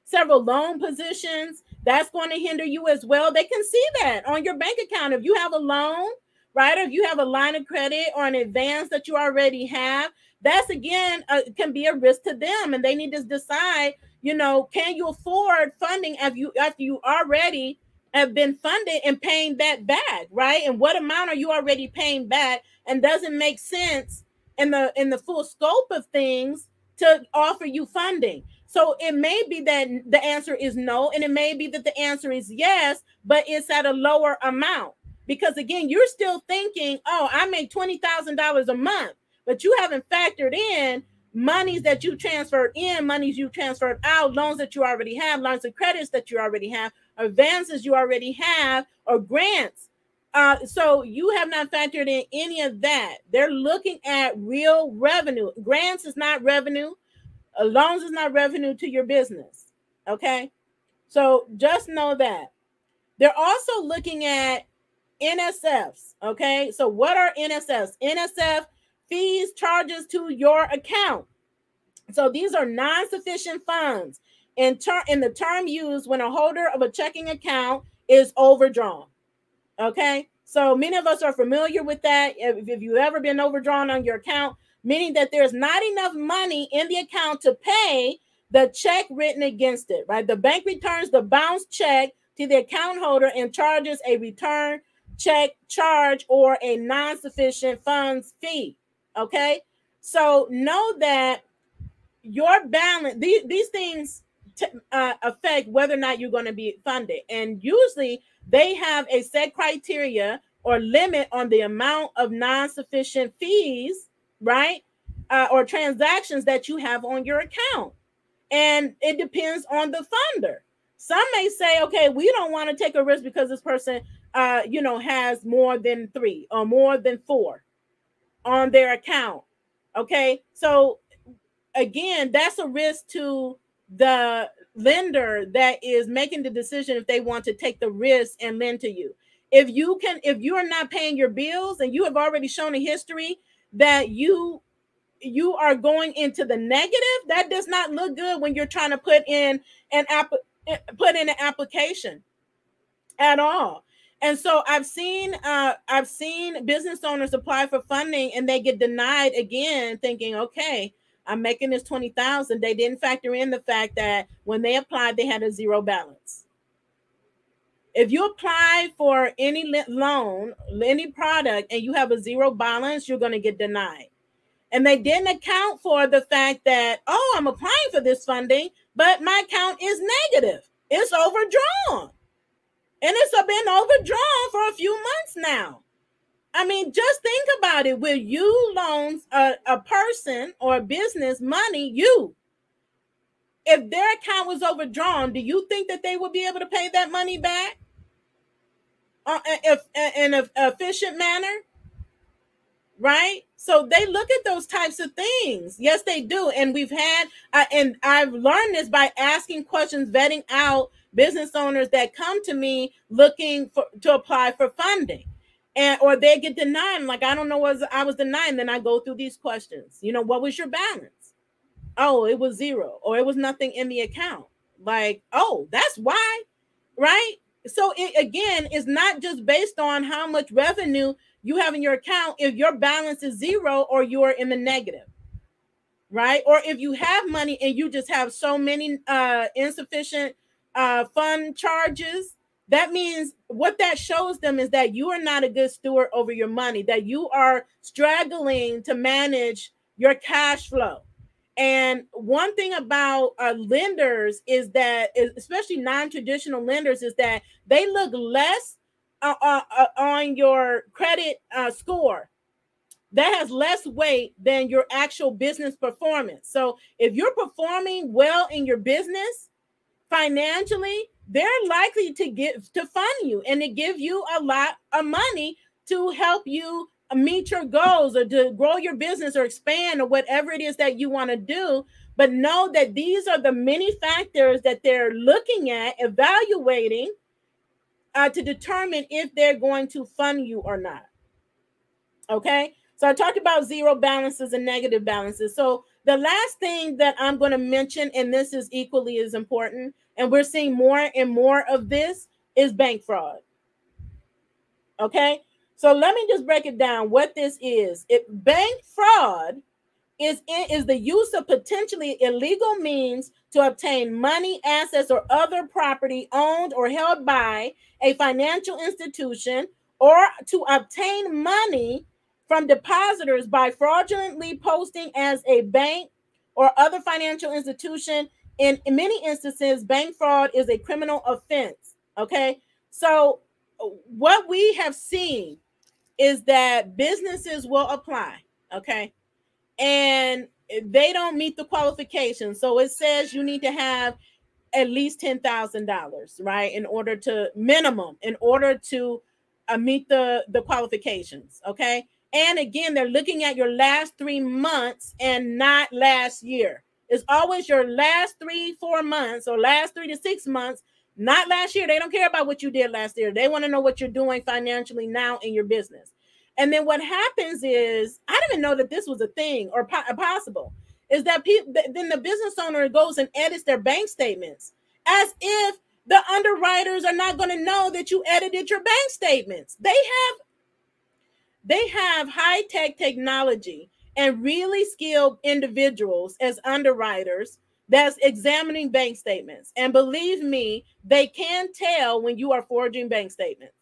several loan positions, that's going to hinder you as well. They can see that on your bank account. If you have a loan, right, or if you have a line of credit or an advance that you already have, that's, again, uh, can be a risk to them. And they need to decide, you know, can you afford funding after you, after you already have been funded and paying that back, right? And what amount are you already paying back? And doesn't make sense in the in the full scope of things to offer you funding. So it may be that the answer is no, and it may be that the answer is yes, but it's at a lower amount. Because, again, you're still thinking, oh, I make twenty thousand dollars a month, but you haven't factored in monies that you transferred in, monies you transferred out, loans that you already have, lines of credits that you already have, advances you already have, or grants. Uh, so you have not factored in any of that. They're looking at real revenue. Grants is not revenue. Uh, loans is not revenue to your business. Okay? So just know that. They're also looking at N S Fs. Okay? So what are N S Fs? N S F fees, charges to your account. So these are non-sufficient funds in, ter- in the term used when a holder of a checking account is overdrawn. Okay, so many of us are familiar with that. If, if you've ever been overdrawn on your account, meaning that there's not enough money in the account to pay the check written against it, right? The bank returns the bounce check to the account holder and charges a return check charge or a non-sufficient funds fee. Okay, so know that your balance, these, these things t- uh, affect whether or not you're going to be funded. And usually they have a set criteria or limit on the amount of non-sufficient fees, right, uh, or transactions that you have on your account. And it depends on the funder. Some may say, okay, we don't want to take a risk because this person, uh, you know, has more than three or more than four on their account. Okay, so again, that's a risk to the lender that is making the decision if they want to take the risk and lend to you. If you can, if you are not paying your bills and you have already shown a history that you you are going into the negative, that does not look good when you're trying to put in an app put in an application at all. And so I've seen uh, I've seen business owners apply for funding and they get denied again, thinking, okay, I'm making this twenty thousand dollars. They didn't factor in the fact that when they applied, they had a zero balance. If you apply for any loan, any product, and you have a zero balance, you're going to get denied. And they didn't account for the fact that, oh, I'm applying for this funding, but my account is negative. It's overdrawn. And it's been overdrawn for a few months now. I mean, just think about it. Will you loan a, a person or a business money, you? If their account was overdrawn, do you think that they would be able to pay that money back uh, if, in an efficient manner? Right? So they look at those types of things. Yes, they do. And we've had, uh, and I've learned this by asking questions, vetting out business owners that come to me looking for, to apply for funding, and or they get denied. I'm like, I don't know what I was denied. And then I go through these questions. You know, what was your balance? Oh, it was zero, or it was nothing in the account. Like, oh, that's why, right? So it, again, it's not just based on how much revenue you have in your account if your balance is zero or you're in the negative, right? Or if you have money and you just have so many uh, insufficient uh, fund charges, that means what that shows them is that you are not a good steward over your money, that you are struggling to manage your cash flow. And one thing about uh, lenders is that, especially non-traditional lenders, is that they look less uh, uh, uh, on your credit uh, score that has less weight than your actual business performance. So if you're performing well in your business financially, they're likely to give to fund you and to give you a lot of money to help you meet your goals or to grow your business or expand or whatever it is that you want to do. But know that these are the many factors that they're looking at, evaluating uh, to determine if they're going to fund you or not. Okay, so I talked about zero balances and negative balances. So the last thing that I'm going to mention, and this is equally as important, and we're seeing more and more of this, is bank fraud. Okay, so let me just break it down what this is. If bank fraud is, is the use of potentially illegal means to obtain money, assets, or other property owned or held by a financial institution, or to obtain money from depositors by fraudulently posting as a bank or other financial institution. In many instances, bank fraud is a criminal offense. Okay, so what we have seen is that businesses will apply, okay, and they don't meet the qualifications. So it says you need to have at least ten thousand dollars, right, in order to minimum, in order to uh, meet the, the qualifications, okay? And again, they're looking at your last three months and not last year. It's always your last three, four months or last three to six months, not last year. They don't care about what you did last year. They want to know what you're doing financially now in your business. And then what happens is, I didn't even know that this was a thing or po- possible, is that people, then the business owner goes and edits their bank statements as if the underwriters are not going to know that you edited your bank statements. They have, they have high-tech technology and really skilled individuals as underwriters that's examining bank statements. And believe me, they can tell when you are forging bank statements.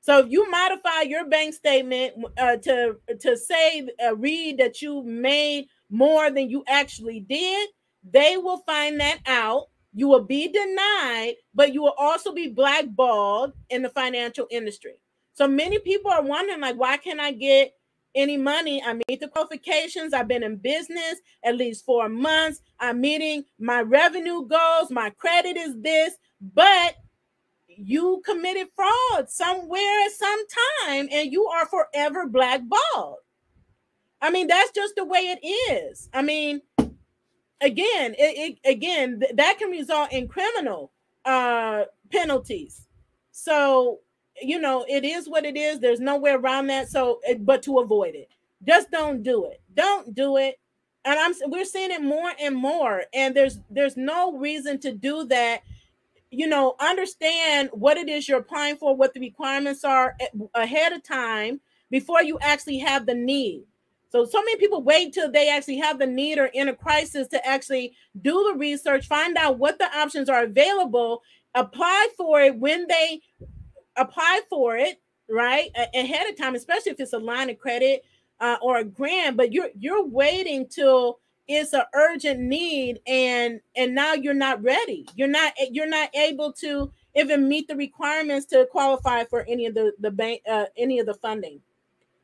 So if you modify your bank statement uh, to, to say, uh, read that you made more than you actually did, they will find that out. You will be denied, but you will also be blackballed in the financial industry. So many people are wondering, like, why can't I get any money? I meet the qualifications. I've been in business at least four months. I'm meeting my revenue goals. My credit is this, but you committed fraud somewhere at some time and you are forever blackballed. I mean, that's just the way it is. I mean, again, it, it, again, th- that can result in criminal uh, penalties. So, you know, it is what it is. There's no way around that. So, but to avoid it, just don't do it. Don't do it. And I'm, we're seeing it more and more. And there's, there's no reason to do that. You know, understand what it is you're applying for, what the requirements are ahead of time before you actually have the need. So, so many people wait till they actually have the need or in a crisis to actually do the research, find out what the options are available, apply for it when they apply for it, right, ahead of time, especially if it's a line of credit uh, or a grant, but you're you're waiting till it's an urgent need, and and now you're not ready. You're not you're not able to even meet the requirements to qualify for any of the the bank, uh, any of the funding,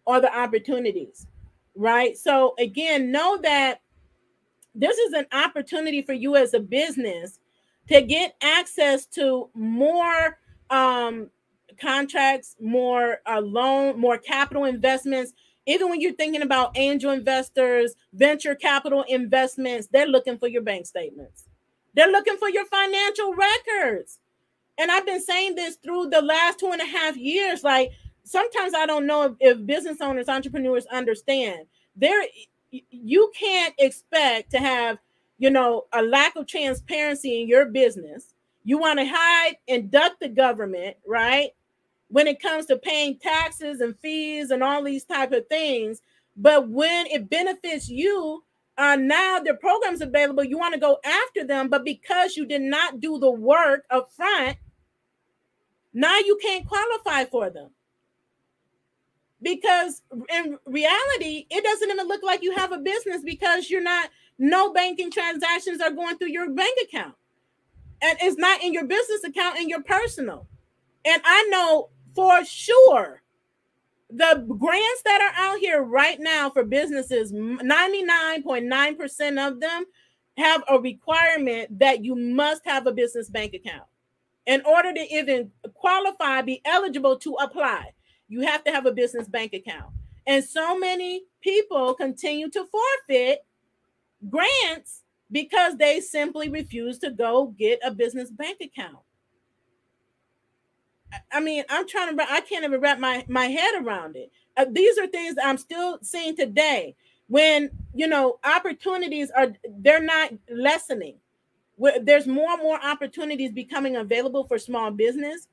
or the opportunities, right? So again, know that this is an opportunity for you as a business to get access to more Um, contracts, more uh, loan, more capital investments. Even when you're thinking about angel investors, venture capital investments, they're looking for your bank statements. They're looking for your financial records. And I've been saying this through the last two and a half years. Like, sometimes I don't know if, if business owners, entrepreneurs understand. There, you can't expect to have, you know, a lack of transparency in your business. You want to hide and duck the government, right, when it comes to paying taxes and fees and all these type of things. But when it benefits you, uh, now their programs available, you want to go after them. But because you did not do the work up front, now you can't qualify for them. Because in reality, it doesn't even look like you have a business because you're not, no banking transactions are going through your bank account. And it's not in your business account, in your personal. And I know for sure the grants that are out here right now for businesses, ninety-nine point nine percent of them have a requirement that you must have a business bank account. In order to even qualify, be eligible to apply, you have to have a business bank account. And so many people continue to forfeit grants because they simply refuse to go get a business bank account. I mean, I'm trying to, I can't even wrap my, my head around it. Uh, these are things that I'm still seeing today when, you know, opportunities are, they're not lessening. Where there's more and more opportunities becoming available for small business.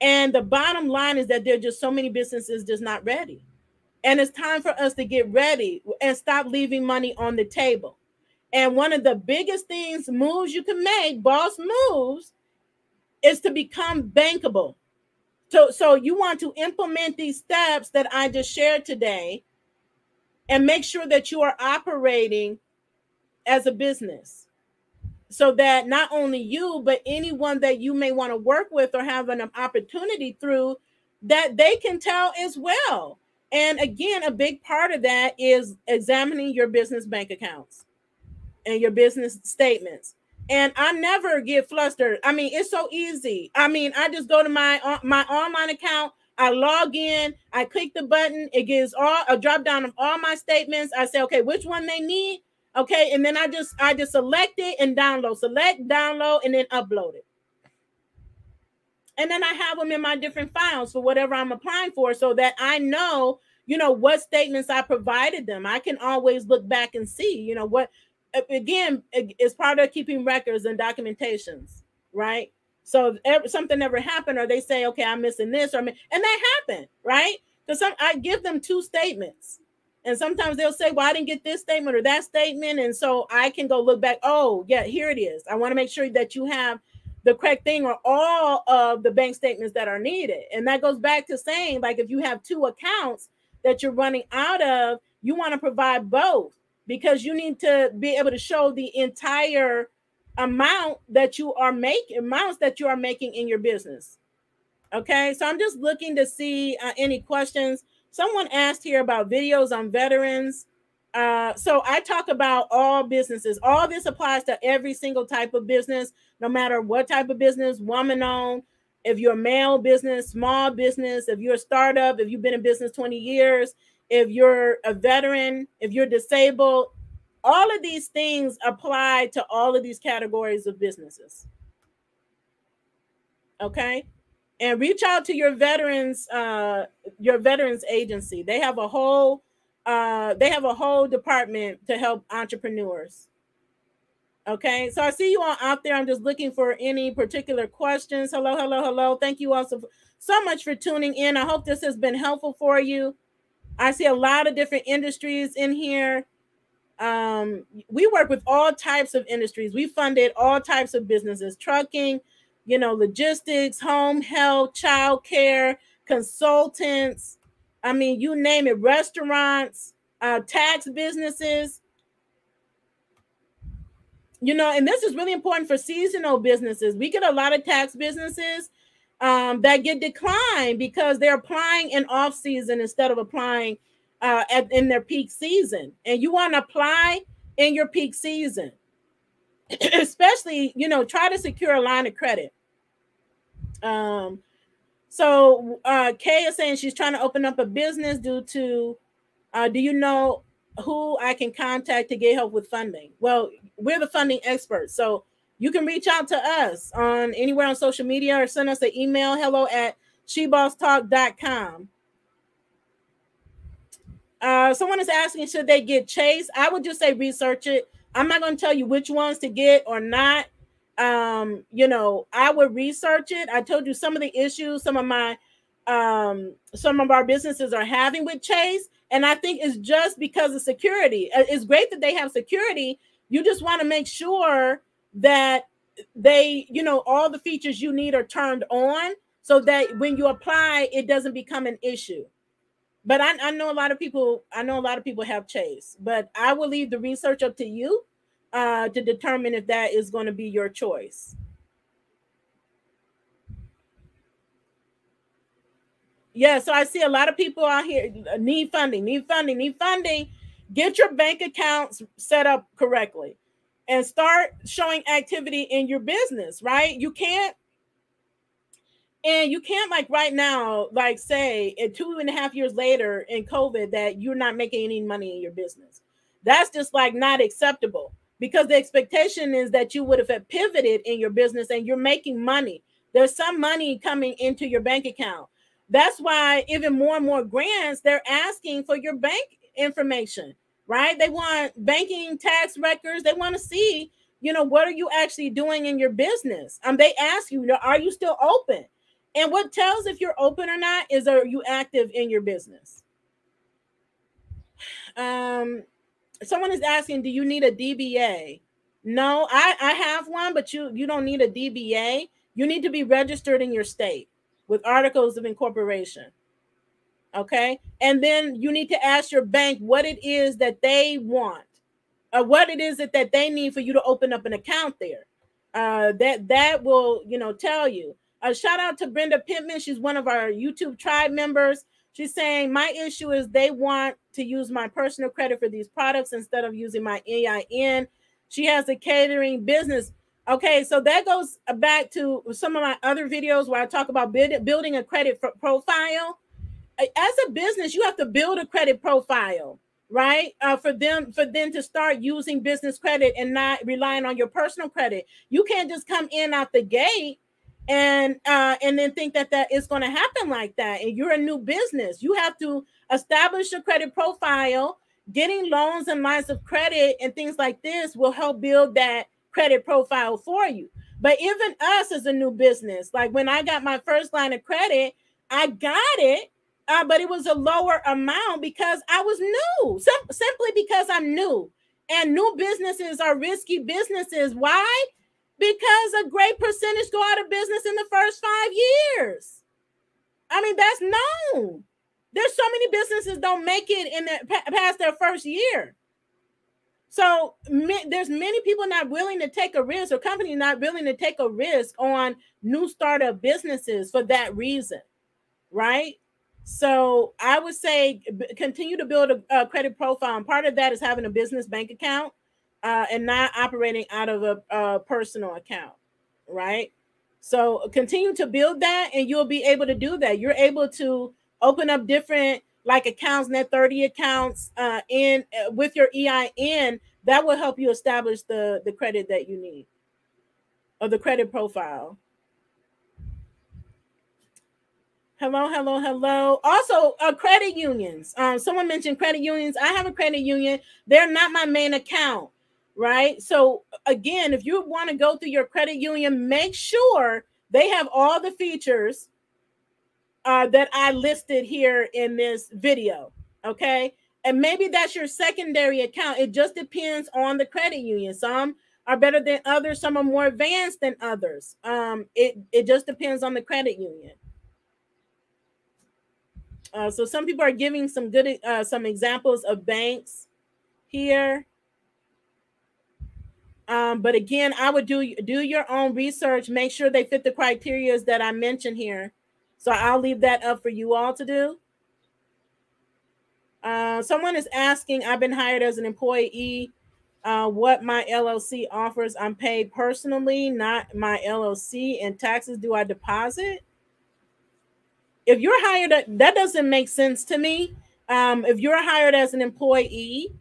And the bottom line is that there are just so many businesses just not ready. And it's time for us to get ready and stop leaving money on the table. And one of the biggest things, moves you can make, boss moves, is to become bankable. So, so you want to implement these steps that I just shared today and make sure that you are operating as a business so that not only you, but anyone that you may want to work with or have an opportunity through, that they can tell as well. And again, a big part of that is examining your business bank accounts and your business statements. And I never get flustered. I mean, it's so easy. I mean, I just go to my uh, my online account. I log in. I click the button. It gives all a drop down of all my statements. I say, okay, which one they need? Okay, and then I just I just select it and download. Select, download, and then upload it. And then I have them in my different files for whatever I'm applying for, so that I know, you know, what statements I provided them. I can always look back and see, you know, what. Again, it's part of keeping records and documentations, right? So if something ever happened, or they say, okay, I'm missing this, or and that happened, right? Because some I give them two statements, and sometimes they'll say, well, I didn't get this statement or that statement, and so I can go look back. Oh, yeah, here it is. I want to make sure that you have the correct thing or all of the bank statements that are needed. And that goes back to saying, like, if you have two accounts that you're running out of, you want to provide both, because you need to be able to show the entire amount that you are making, amounts that you are making in your business. Okay, so I'm just looking to see uh, any questions. Someone asked here about videos on veterans. Uh, so I talk about all businesses. All this applies to every single type of business, no matter what type of business, woman-owned, if you're a male business, small business, if you're a startup, if you've been in business twenty years, if you're a veteran, if you're disabled, all of these things apply to all of these categories of businesses. Okay, and reach out to your veterans, uh, your veterans agency. They have a whole, uh, they have a whole department to help entrepreneurs. Okay, so I see you all out there. I'm just looking for any particular questions. Hello, hello, hello. Thank you all so, so much for tuning in. I hope this has been helpful for you. I see a lot of different industries in here. Um, we work with all types of industries. We funded all types of businesses, trucking, you know, logistics, home health, childcare, consultants. I mean, you name it, restaurants, uh, tax businesses. You know, and this is really important for seasonal businesses. We get a lot of tax businesses Um, that get declined because they're applying in off season instead of applying uh, at, in their peak season. And you want to apply in your peak season, especially, you know, try to secure a line of credit. Um, so uh, Kay is saying she's trying to open up a business due to, uh, do you know who I can contact to get help with funding? Well, we're the funding experts. So you can reach out to us on anywhere on social media or send us an email, hello at she boss talk dot com. Uh, someone is asking, should they get Chase? I would just say research it. I'm not going to tell you which ones to get or not. Um, you know, I would research it. I told you some of the issues some of my, um, some of our businesses are having with Chase. And I think it's just because of security. It's great that they have security. You just want to make sure that they, you know, all the features you need are turned on so that when you apply, it doesn't become an issue. But I, I know a lot of people, I know a lot of people have Chase, but I will leave the research up to you uh, to determine if that is going to be your choice. Yeah, so I see a lot of people out here need funding, need funding, need funding. Get your bank accounts set up correctly and start showing activity in your business, right? You can't, and you can't like right now, like say two and a half years later in COVID that you're not making any money in your business. That's just like not acceptable because the expectation is that you would have pivoted in your business and you're making money. There's some money coming into your bank account. That's why even more and more grants, they're asking for your bank information, right? They want banking tax records. They want to see, you know, what are you actually doing in your business? Um, they ask you, are you still open? And what tells if you're open or not is, are you active in your business? Um, someone is asking, do you need a D B A? No, I, I have one, but you, you don't need a D B A. You need to be registered in your state with articles of incorporation. Okay. And then you need to ask your bank what it is that they want or what it is that, that they need for you to open up an account there. Uh, that, that will, you know, tell you. A shout out to Brenda Pittman. She's one of our YouTube tribe members. She's saying my issue is they want to use my personal credit for these products instead of using my E I N. She has a catering business. Okay, so that goes back to some of my other videos where I talk about build, building a credit profile. As a business, you have to build a credit profile, right? Uh, for them, for them to start using business credit and not relying on your personal credit. You can't just come in out the gate and uh, and then think that that is going to happen like that. And you're a new business. You have to establish a credit profile. Getting loans and lines of credit and things like this will help build that credit profile for you. But even us as a new business, like when I got my first line of credit, I got it, uh, but it was a lower amount because I was new, sim- simply because I'm new. And new businesses are risky businesses. Why? Because a great percentage go out of business in the first five years. I mean, that's known. There's so many businesses don't make it in the, past their first year. So there's many people not willing to take a risk or companies not willing to take a risk on new startup businesses for that reason, right? So I would say continue to build a, a credit profile. And part of that is having a business bank account uh, and not operating out of a, a personal account, right? So continue to build that and you'll be able to do that. You're able to open up different like accounts, net thirty accounts uh, in uh, with your E I N, that will help you establish the, the credit that you need or the credit profile. Hello, hello, hello. Also, uh, credit unions. Um, someone mentioned credit unions. I have a credit union. They're not my main account, right? So again, if you want to go through your credit union, make sure they have all the features Uh, that I listed here in this video, okay? And maybe that's your secondary account. It just depends on the credit union. Some are better than others. Some are more advanced than others. Um, it, it just depends on the credit union. Uh, so some people are giving some good, uh, some examples of banks here. Um, but again, I would do, do your own research. Make sure they fit the criteria that I mentioned here. So I'll leave that up for you all to do. Uh, someone is asking, I've been hired as an employee, uh, what my L L C offers. I'm paid personally, not my L L C. And taxes, do I deposit? If you're hired, that doesn't make sense to me. Um, if you're hired as an employee,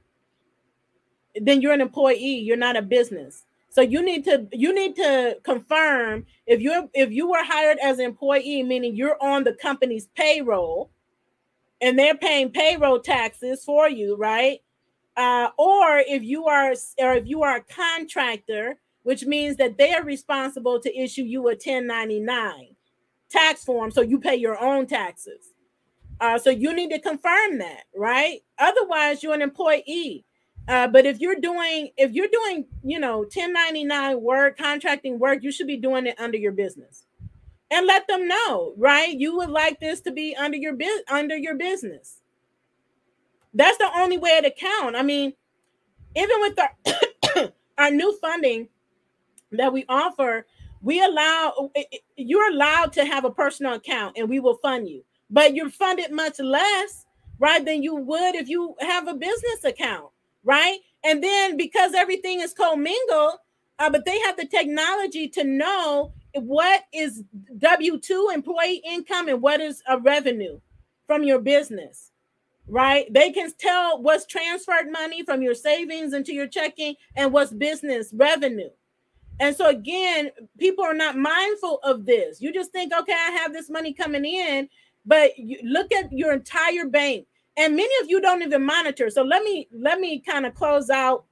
then you're an employee. You're not a business. So you need to you need to confirm if you if you were hired as an employee, meaning you're on the company's payroll and they're paying payroll taxes for you, right? Uh, or if you are or if you are a contractor, which means that they are responsible to issue you a ten ninety-nine tax form, so you pay your own taxes. Uh, so you need to confirm that, right? Otherwise, you're an employee. Uh, but if you're doing, if you're doing, you know, ten ninety-nine work, contracting work, you should be doing it under your business and let them know, right? You would like this to be under your business, under your business. That's the only way to count. I mean, even with our, our new funding that we offer, we allow, you're allowed to have a personal account and we will fund you. but you're funded much less, right, than you would if you have a business account, right? And then because everything is commingled, uh, but they have the technology to know what is W two employee income and what is a revenue from your business, right? They can tell what's transferred money from your savings into your checking and what's business revenue. And so again, people are not mindful of this. You just think, okay, I have this money coming in, but you look at your entire bank. And many of you don't even monitor. So let me let me kind of close out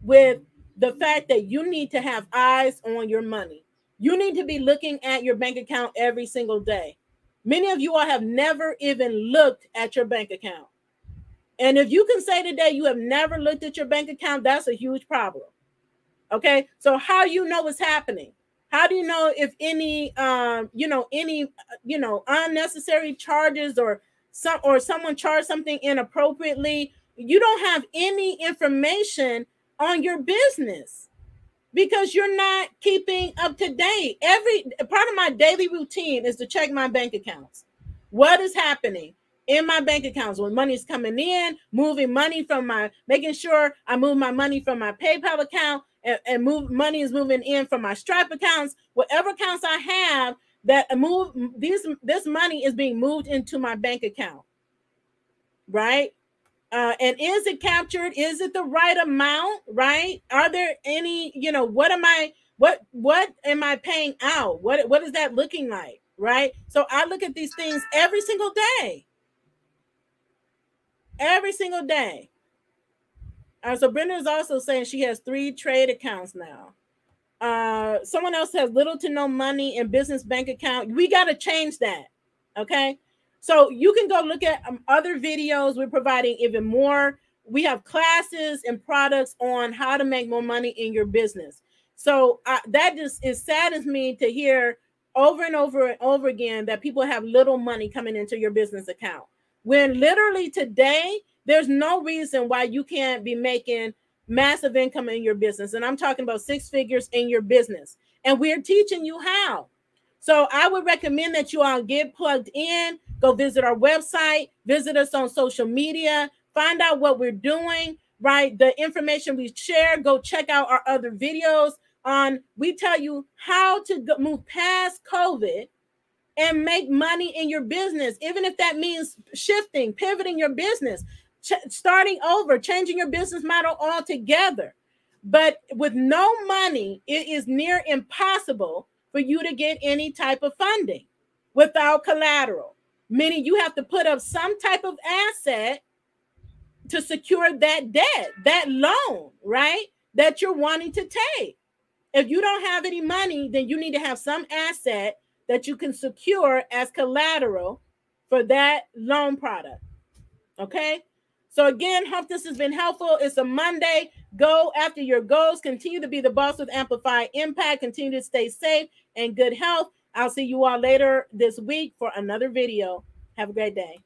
with the fact that you need to have eyes on your money. You need to be looking at your bank account every single day. Many of you all have never even looked at your bank account. And if you can say today you have never looked at your bank account, that's a huge problem. Okay, so how do you know what's happening? How do you know if any, um, you know, any, you know, unnecessary charges or some or someone charged something inappropriately? You don't have any information on your business because you're not keeping up to date. Every part of my daily routine is to check my bank accounts. What is happening in my bank accounts when money's coming in, moving money from my, making sure I move my money from my PayPal account. And move money is moving in from my Stripe accounts, whatever accounts I have that move these. This money is being moved into my bank account, right? Uh, and is it captured? Is it the right amount? Right? Are there any? You know, what am I? What what am I paying out? What what is that looking like? Right? So I look at these things every single day. Every single day. Uh, so Brenda is also saying she has three trade accounts now. Uh, someone else has little to no money in business bank account. We got to change that. Okay. So you can go look at um, other videos. We're providing even more. We have classes and products on how to make more money in your business. So uh, that just it saddens me to hear over and over and over again that people have little money coming into your business account. When literally today, there's no reason why you can't be making massive income in your business. And I'm talking about six figures in your business. And we're teaching you how. So I would recommend that you all get plugged in, go visit our website, visit us on social media, find out what we're doing, right? The information we share, go check out our other videos on, we tell you how to go, move past COVID and make money in your business. Even if that means shifting, pivoting your business. Starting over, changing your business model altogether. But with no money, it is near impossible for you to get any type of funding without collateral. Meaning you have to put up some type of asset to secure that debt, that loan, right, that you're wanting to take. If you don't have any money, then you need to have some asset that you can secure as collateral for that loan product, okay? So again, hope this has been helpful. It's a Monday. Go after your goals. Continue to be the boss with Amplify Impact. Continue to stay safe and good health. I'll see you all later this week for another video. Have a great day.